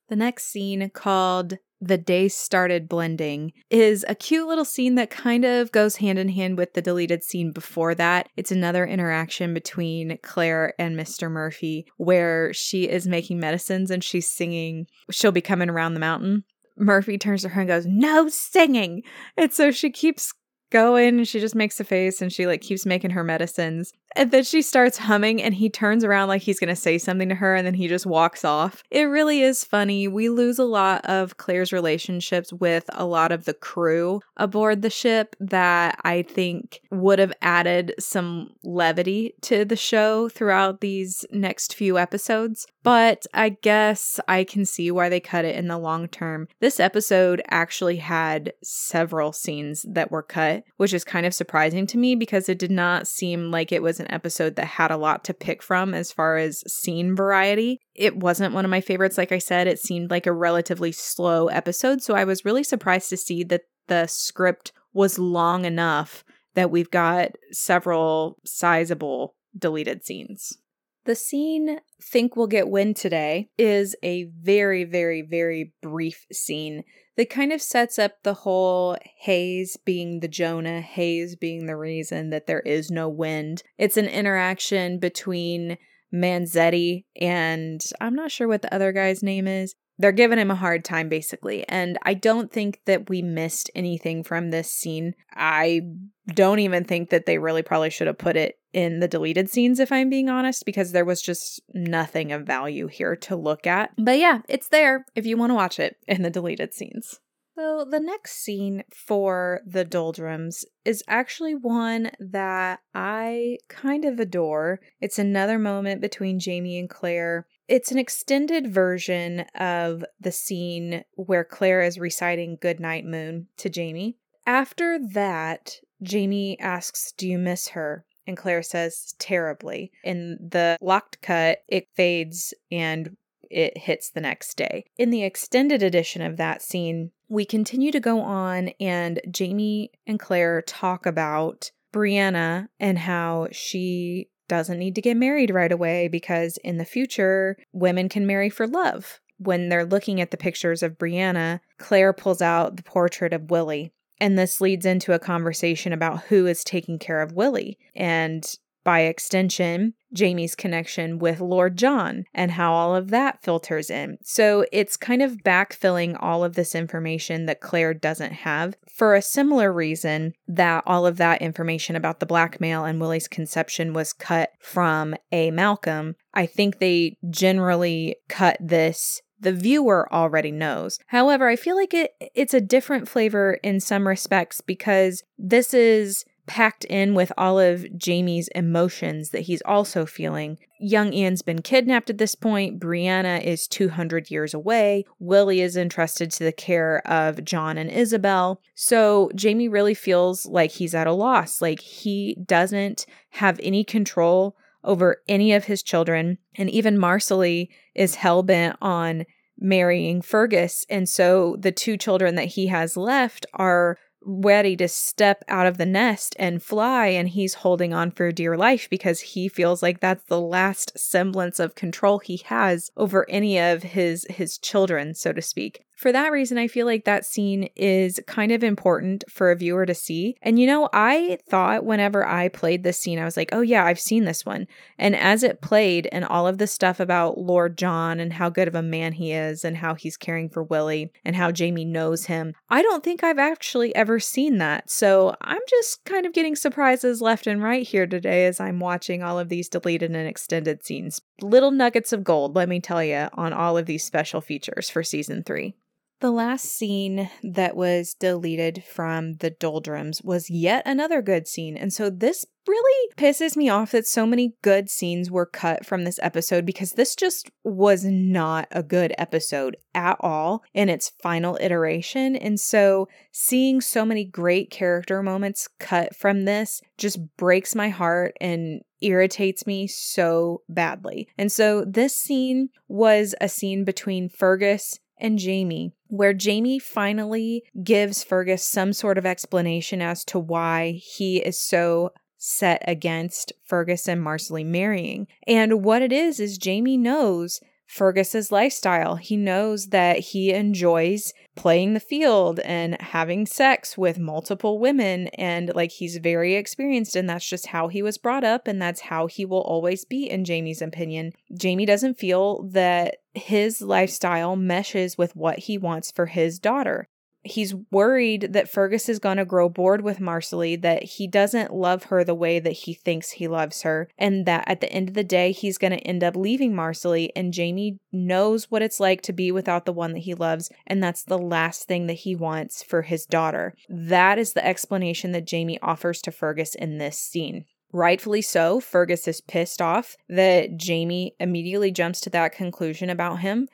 The next scene, called The Day Started Blending, is a cute little scene that kind of goes hand in hand with the deleted scene before that. It's another interaction between Claire and Mister Murphy where she is making medicines and she's singing, She'll Be Coming Around the Mountain. Murphy turns to her and goes, no singing. And so she keeps going and she just makes a face and she like keeps making her medicines. And then she starts humming and he turns around like he's going to say something to her and then he just walks off. It really is funny. We lose a lot of Claire's relationships with a lot of the crew aboard the ship that I think would have added some levity to the show throughout these next few episodes. But I guess I can see why they cut it in the long term. This episode actually had several scenes that were cut, which is kind of surprising to me because it did not seem like it was an episode that had a lot to pick from as far as scene variety. It wasn't one of my favorites. Like I said, it seemed like a relatively slow episode, so I was really surprised to see that the script was long enough that we've got several sizable deleted scenes. The scene, Think We'll Get Wind Today, is a very, very, very brief scene that kind of sets up the whole Hayes being the Jonah, Hayes being the reason that there is no wind. It's an interaction between Manzetti and I'm not sure what the other guy's name is, they're giving him a hard time, basically. And I don't think that we missed anything from this scene. I don't even think that they really probably should have put it in the deleted scenes, if I'm being honest, because there was just nothing of value here to look at. But yeah, it's there if you want to watch it in the deleted scenes. So the next scene for the doldrums is actually one that I kind of adore. It's another moment between Jamie and Claire. It's an extended version of the scene where Claire is reciting Goodnight Moon to Jamie. After that, Jamie asks, "Do you miss her?" And Claire says, "Terribly." In the locked cut, it fades and it hits the next day. In the extended edition of that scene, we continue to go on and Jamie and Claire talk about Brianna and how she doesn't need to get married right away because in the future, women can marry for love. When they're looking at the pictures of Brianna, Claire pulls out the portrait of Willie. And this leads into a conversation about who is taking care of Willie. And by extension, Jamie's connection with Lord John and how all of that filters in. So it's kind of backfilling all of this information that Claire doesn't have for a similar reason that all of that information about the blackmail and Willie's conception was cut from A. Malcolm. I think they generally cut this. The viewer already knows. However, I feel like it it's a different flavor in some respects because this is packed in with all of Jamie's emotions that he's also feeling. Young Ian's been kidnapped at this point. Brianna is two hundred years away. Willie is entrusted to the care of John and Isobel. So Jamie really feels like he's at a loss. Like he doesn't have any control over any of his children. And even Marcelly is hell-bent on marrying Fergus. And so the two children that he has left are ready to step out of the nest and fly. And he's holding on for dear life because he feels like that's the last semblance of control he has over any of his, his children, so to speak. For that reason, I feel like that scene is kind of important for a viewer to see. And, you know, I thought whenever I played this scene, I was like, oh, yeah, I've seen this one. And as it played and all of the stuff about Lord John and how good of a man he is and how he's caring for Willie and how Jamie knows him, I don't think I've actually ever seen that. So I'm just kind of getting surprises left and right here today as I'm watching all of these deleted and extended scenes. Little nuggets of gold, let me tell you, on all of these special features for season three. The last scene that was deleted from the doldrums was yet another good scene. And so this really pisses me off that so many good scenes were cut from this episode because this just was not a good episode at all in its final iteration. And so seeing so many great character moments cut from this just breaks my heart and irritates me so badly. And so this scene was a scene between Fergus and Jamie, where Jamie finally gives Fergus some sort of explanation as to why he is so set against Fergus and Marcelly marrying. And what it is, is Jamie knows Fergus's lifestyle. He knows that he enjoys playing the field and having sex with multiple women. And like, he's very experienced and that's just how he was brought up. And that's how he will always be in Jamie's opinion. Jamie doesn't feel that his lifestyle meshes with what he wants for his daughter. He's worried that Fergus is going to grow bored with Marcelly, that he doesn't love her the way that he thinks he loves her, and that at the end of the day, he's going to end up leaving Marcelly, and Jamie knows what it's like to be without the one that he loves, and that's the last thing that he wants for his daughter. That is the explanation that Jamie offers to Fergus in this scene. Rightfully so, Fergus is pissed off that Jamie immediately jumps to that conclusion about him.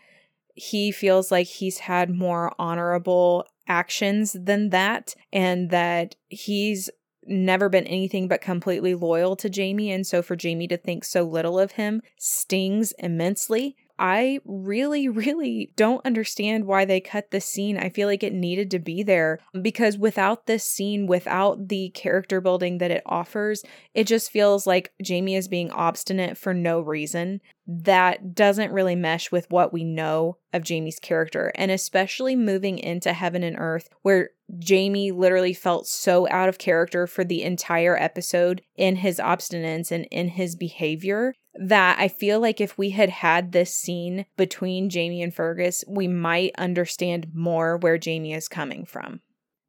He feels like he's had more honorable actions than that, and that he's never been anything but completely loyal to Jamie. And so for Jamie to think so little of him stings immensely. I really, really don't understand why they cut this scene. I feel like it needed to be there because without this scene, without the character building that it offers, it just feels like Jamie is being obstinate for no reason. That doesn't really mesh with what we know of Jamie's character, and especially moving into Heaven and Earth, where Jamie literally felt so out of character for the entire episode in his obstinance and in his behavior. that I feel like if we had had this scene between Jamie and Fergus, we might understand more where Jamie is coming from.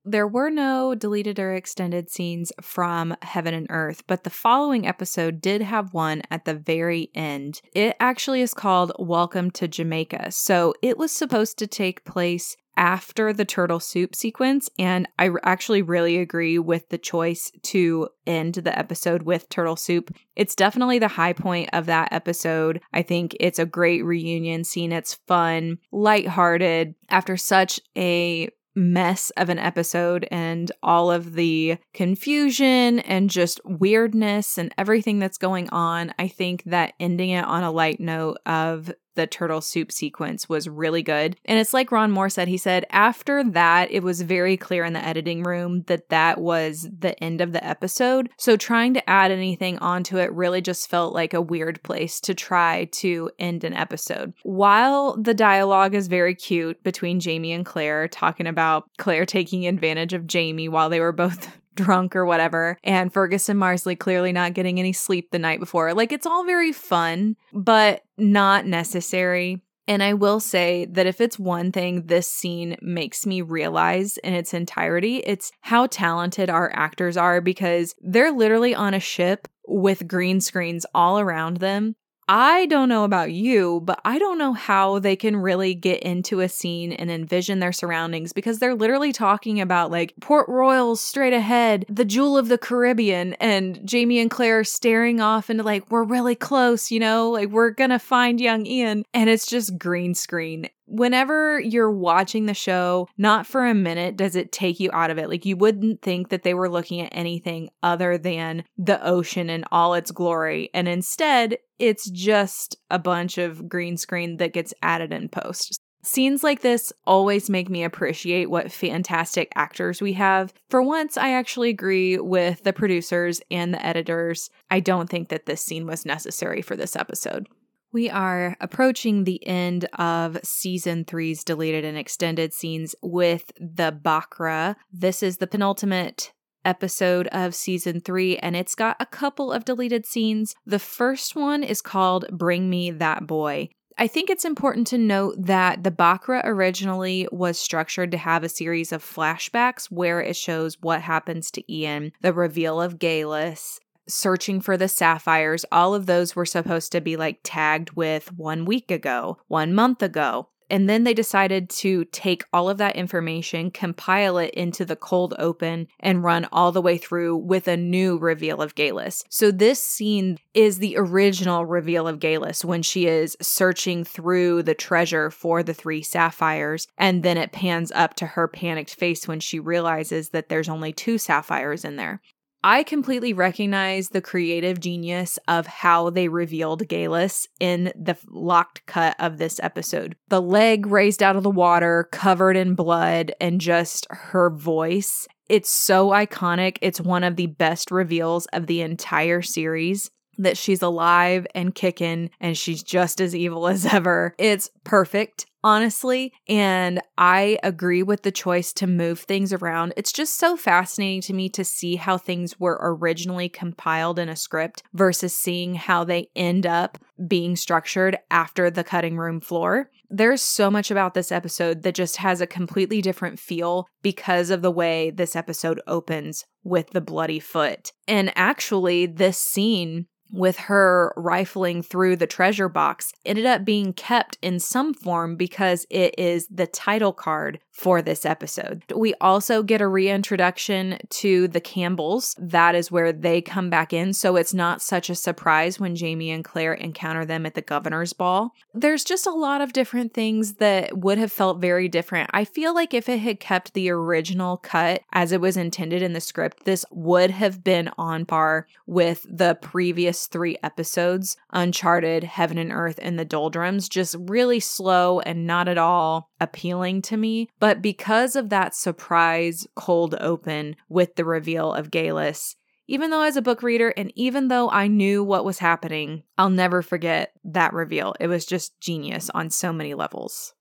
There were no deleted or extended scenes from Heaven and Earth, but the following episode did have one at the very end. It actually is called Welcome to Jamaica. So it was supposed to take place after the turtle soup sequence, and I actually really agree with the choice to end the episode with turtle soup. It's definitely the high point of that episode. I think it's a great reunion scene. It's fun, lighthearted, after such a mess of an episode and all of the confusion and just weirdness and everything that's going on. I think that ending it on a light note of the turtle soup sequence was really good. And it's like Ron Moore said, he said after that, it was very clear in the editing room that that was the end of the episode. So trying to add anything onto it really just felt like a weird place to try to end an episode. While the dialogue is very cute between Jamie and Claire, talking about Claire taking advantage of Jamie while they were both drunk or whatever, and Fergus and Marsley clearly not getting any sleep the night before. Like, it's all very fun, but not necessary. And I will say that if it's one thing this scene makes me realize in its entirety, it's how talented our actors are, because they're literally on a ship with green screens all around them. I don't know about you, but I don't know how they can really get into a scene and envision their surroundings, because they're literally talking about like Port Royal's straight ahead, the jewel of the Caribbean, and Jamie and Claire staring off into like, we're really close, you know, like we're gonna find young Ian. And it's just green screen. Whenever you're watching the show, not for a minute does it take you out of it. Like, you wouldn't think that they were looking at anything other than the ocean and all its glory. And instead, it's just a bunch of green screen that gets added in post. Scenes like this always make me appreciate what fantastic actors we have. For once, I actually agree with the producers and the editors. I don't think that this scene was necessary for this episode. We are approaching the end of Season three's deleted and extended scenes with the Bakra. This is the penultimate episode of Season three, and it's got a couple of deleted scenes. The first one is called Bring Me That Boy. I think it's important to note that the Bakra originally was structured to have a series of flashbacks where it shows what happens to Ian, the reveal of Geillis, searching for the sapphires. All of those were supposed to be like tagged with one week ago, one month ago. And then they decided to take all of that information, compile it into the cold open, and run all the way through with a new reveal of Geillis. So this scene is the original reveal of Geillis when she is searching through the treasure for the three sapphires, and then it pans up to her panicked face when she realizes that there's only two sapphires in there. I completely recognize the creative genius of how they revealed Geillis in the locked cut of this episode. The leg raised out of the water, covered in blood, and just her voice. It's so iconic. It's one of the best reveals of the entire series, that she's alive and kicking and she's just as evil as ever. It's perfect, honestly, and I agree with the choice to move things around. It's just so fascinating to me to see how things were originally compiled in a script versus seeing how they end up being structured after the cutting room floor. There's so much about this episode that just has a completely different feel because of the way this episode opens with the bloody foot. And actually, this scene with her rifling through the treasure box ended up being kept in some form because it is the title card for this episode. We also get a reintroduction to the Campbells. That is where they come back in, so it's not such a surprise when Jamie and Claire encounter them at the Governor's Ball. There's just a lot of different things that would have felt very different. I feel like if it had kept the original cut as it was intended in the script, this would have been on par with the previous three episodes, Uncharted, Heaven and Earth, and The Doldrums, just really slow and not at all appealing to me. But But because of that surprise cold open with the reveal of Geillis, even though I was a book reader and even though I knew what was happening, I'll never forget that reveal. It was just genius on so many levels.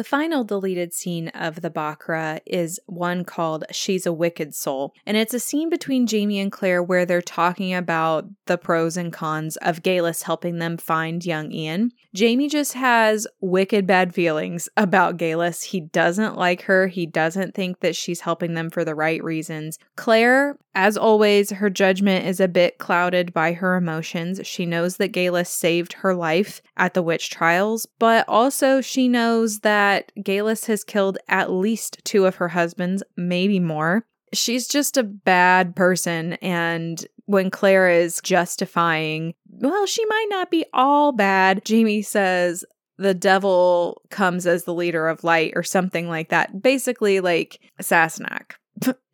The final deleted scene of the Bakra is one called She's a Wicked Soul, and it's a scene between Jamie and Claire where they're talking about the pros and cons of Geillis helping them find young Ian. Jamie just has wicked bad feelings about Geillis. He doesn't like her. He doesn't think that she's helping them for the right reasons. Claire, as always, her judgment is a bit clouded by her emotions. She knows that Geillis saved her life at the witch trials, but also she knows that Geillis has killed at least two of her husbands, maybe more. She's just a bad person, and when Claire is justifying, well, she might not be all bad, Jamie says the devil comes as the leader of light or something like that. Basically like Sassenach.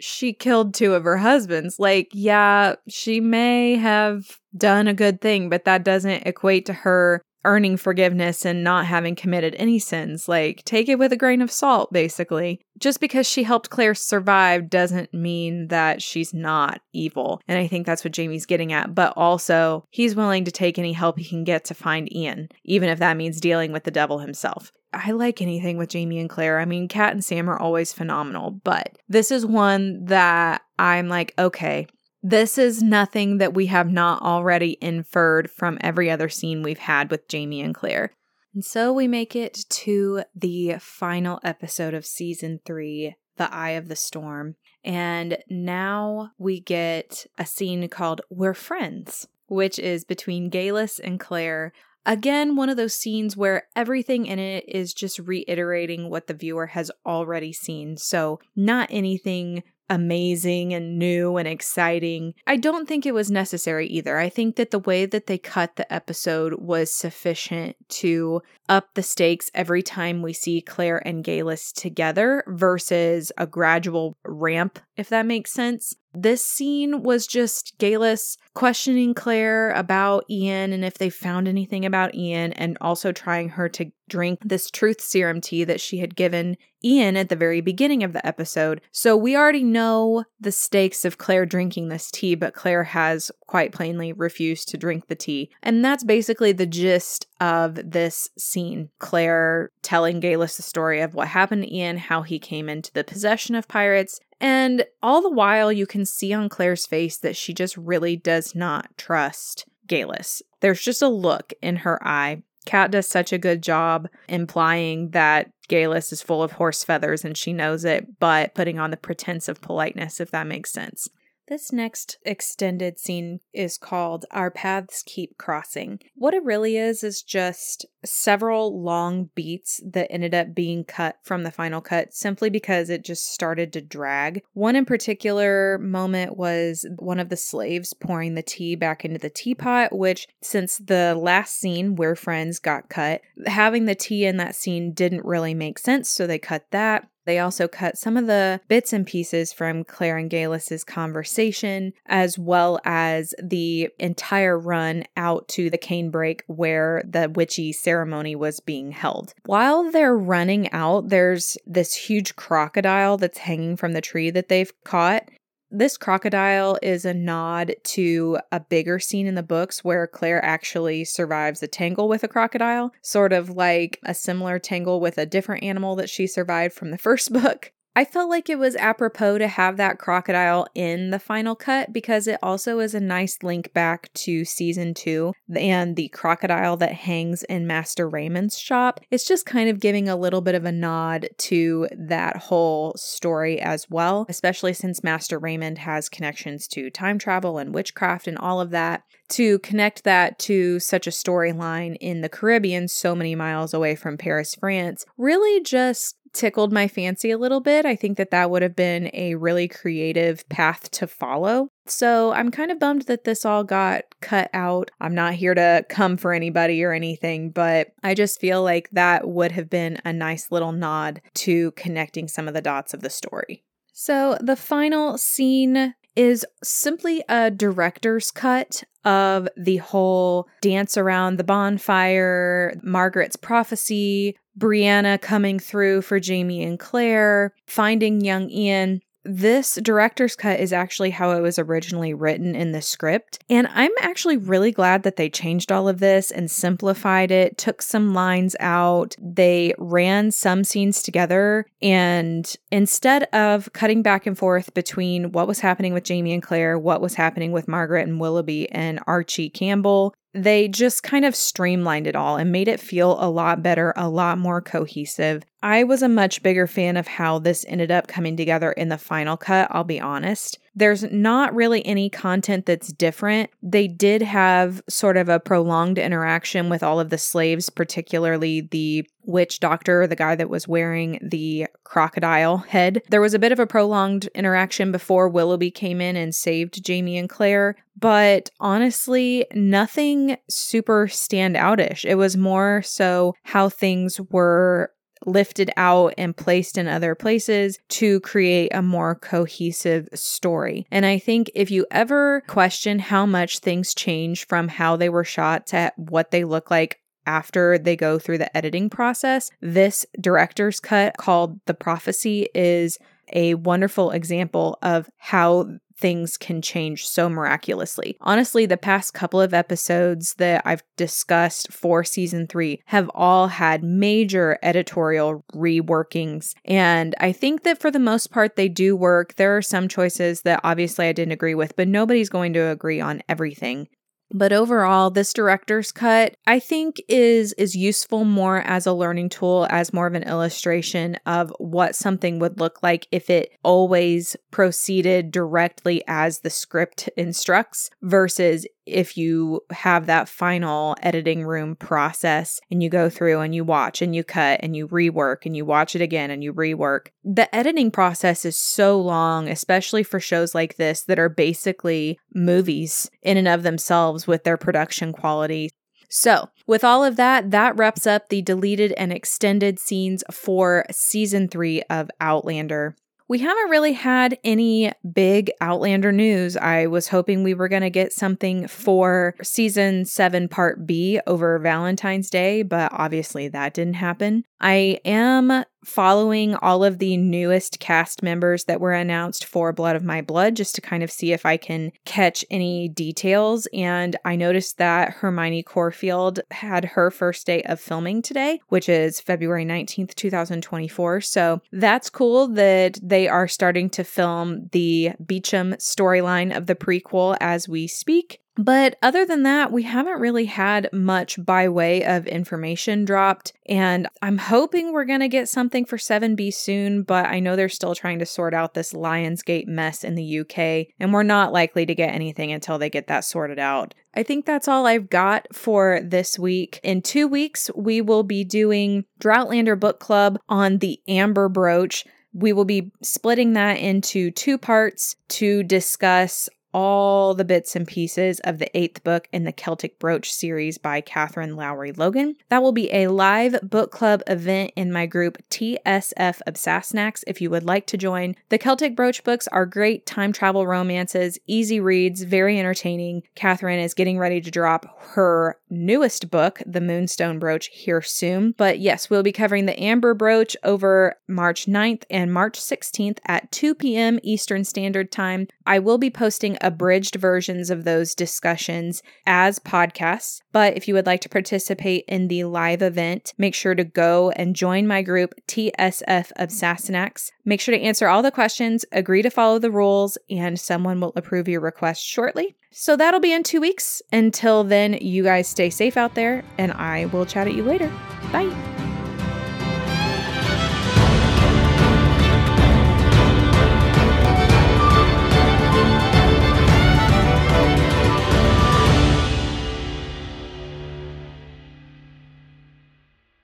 She killed two of her husbands. Like, yeah, she may have done a good thing, but that doesn't equate to her earning forgiveness and not having committed any sins. Like, take it with a grain of salt, basically. Just because she helped Claire survive doesn't mean that she's not evil. And I think that's what Jamie's getting at. But also, he's willing to take any help he can get to find Ian, even if that means dealing with the devil himself. I like anything with Jamie and Claire. I mean, Kat and Sam are always phenomenal, but this is one that I'm like, okay, this is nothing that we have not already inferred from every other scene we've had with Jamie and Claire. And so we make it to the final episode of season three, The Eye of the Storm. And now we get a scene called We're Friends, which is between Geillis and Claire. Again, one of those scenes where everything in it is just reiterating what the viewer has already seen. So not anything amazing and new and exciting. I don't think it was necessary either. I think that the way that they cut the episode was sufficient to up the stakes every time we see Claire and Geillis together versus a gradual ramp, if that makes sense. This scene was just Geillis questioning Claire about Ian and if they found anything about Ian, and also trying her to drink this truth serum tea that she had given Ian at the very beginning of the episode. So we already know the stakes of Claire drinking this tea, but Claire has quite plainly refused to drink the tea. And that's basically the gist of this scene. Claire telling Geillis the story of what happened to Ian, how he came into the possession of pirates. And all the while, you can see on Claire's face that she just really does not trust Geillis. There's just a look in her eye. Kat does such a good job implying that Geillis is full of horse feathers and she knows it, but putting on the pretense of politeness, if that makes sense. This next extended scene is called Our Paths Keep Crossing. What it really is is just several long beats that ended up being cut from the final cut simply because it just started to drag. One in particular moment was one of the slaves pouring the tea back into the teapot, which since the last scene, We're Friends, got cut, having the tea in that scene didn't really make sense, so they cut that. They also cut some of the bits and pieces from Claire and Geillis' conversation, as well as the entire run out to the canebrake where the witchy ceremony was being held. While they're running out, there's this huge crocodile that's hanging from the tree that they've caught. This crocodile is a nod to a bigger scene in the books where Claire actually survives a tangle with a crocodile, sort of like a similar tangle with a different animal that she survived from the first book. I felt like it was apropos to have that crocodile in the final cut because it also is a nice link back to season two and the crocodile that hangs in Master Raymond's shop. It's just kind of giving a little bit of a nod to that whole story as well, especially since Master Raymond has connections to time travel and witchcraft and all of that. To connect that to such a storyline in the Caribbean, so many miles away from Paris, France, really just tickled my fancy a little bit. I think that that would have been a really creative path to follow. So I'm kind of bummed that this all got cut out. I'm not here to come for anybody or anything, but I just feel like that would have been a nice little nod to connecting some of the dots of the story. So the final scene is simply a director's cut of the whole dance around the bonfire, Margaret's prophecy, Brianna coming through for Jamie and Claire, finding young Ian. this director's cut is actually how it was originally written in the script. And I'm actually really glad that they changed all of this and simplified it, took some lines out. They ran some scenes together. And instead of cutting back and forth between what was happening with Jamie and Claire, what was happening with Margaret and Willoughby and Archie Campbell, they just kind of streamlined it all and made it feel a lot better, a lot more cohesive. I was a much bigger fan of how this ended up coming together in the final cut, I'll be honest. There's not really any content that's different. They did have sort of a prolonged interaction with all of the slaves, particularly the witch doctor, the guy that was wearing the crocodile head. There was a bit of a prolonged interaction before Willoughby came in and saved Jamie and Claire, but honestly, nothing super standoutish. It was more so how things were lifted out and placed in other places to create a more cohesive story. And I think if you ever question how much things change from how they were shot to what they look like after they go through the editing process, this director's cut called The Prophecy is a wonderful example of how things can change so miraculously. Honestly, the past couple of episodes that I've discussed for season three have all had major editorial reworkings. And I think that for the most part, they do work. There are some choices that obviously I didn't agree with, but nobody's going to agree on everything. But overall, this director's cut, I think, is is useful more as a learning tool, as more of an illustration of what something would look like if it always proceeded directly as the script instructs, versus if you have that final editing room process and you go through and you watch and you cut and you rework and you watch it again and you rework. The editing process is so long, especially for shows like this that are basically movies in and of themselves with their production quality. So with all of that, that wraps up the deleted and extended scenes for season three of Outlander. We haven't really had any big Outlander news. I was hoping we were going to get something for season seven part B over Valentine's Day, but obviously that didn't happen. I am following all of the newest cast members that were announced for Blood of My Blood just to kind of see if I can catch any details. And I noticed that Hermione Corfield had her first day of filming today, which is February nineteenth, twenty twenty-four. So that's cool that they are starting to film the Beecham storyline of the prequel as we speak. But other than that, we haven't really had much by way of information dropped, and I'm hoping we're going to get something for seven B soon, but I know they're still trying to sort out this Lionsgate mess in the U K, and we're not likely to get anything until they get that sorted out. I think that's all I've got for this week. In two weeks, we will be doing Droughtlander Book Club on the Amber Brooch. We will be splitting that into two parts to discuss all the bits and pieces of the eighth book in the Celtic Brooch series by Catherine Lowry Logan. That will be a live book club event in my group T S F of Sassenach if you would like to join. The Celtic Brooch books are great time travel romances, easy reads, very entertaining. Catherine is getting ready to drop her newest book, The Moonstone Brooch, here soon. But yes, we'll be covering the Amber Brooch over March ninth and March sixteenth at two p.m. Eastern Standard Time. I will be posting abridged versions of those discussions as podcasts, but if you would like to participate in the live event, make sure to go and join my group T S F of Sassenach. Make sure to answer all the questions, agree to follow the rules, and someone will approve your request shortly. So that'll be in two weeks. Until then, you guys stay safe out there, and I will chat at you later. Bye.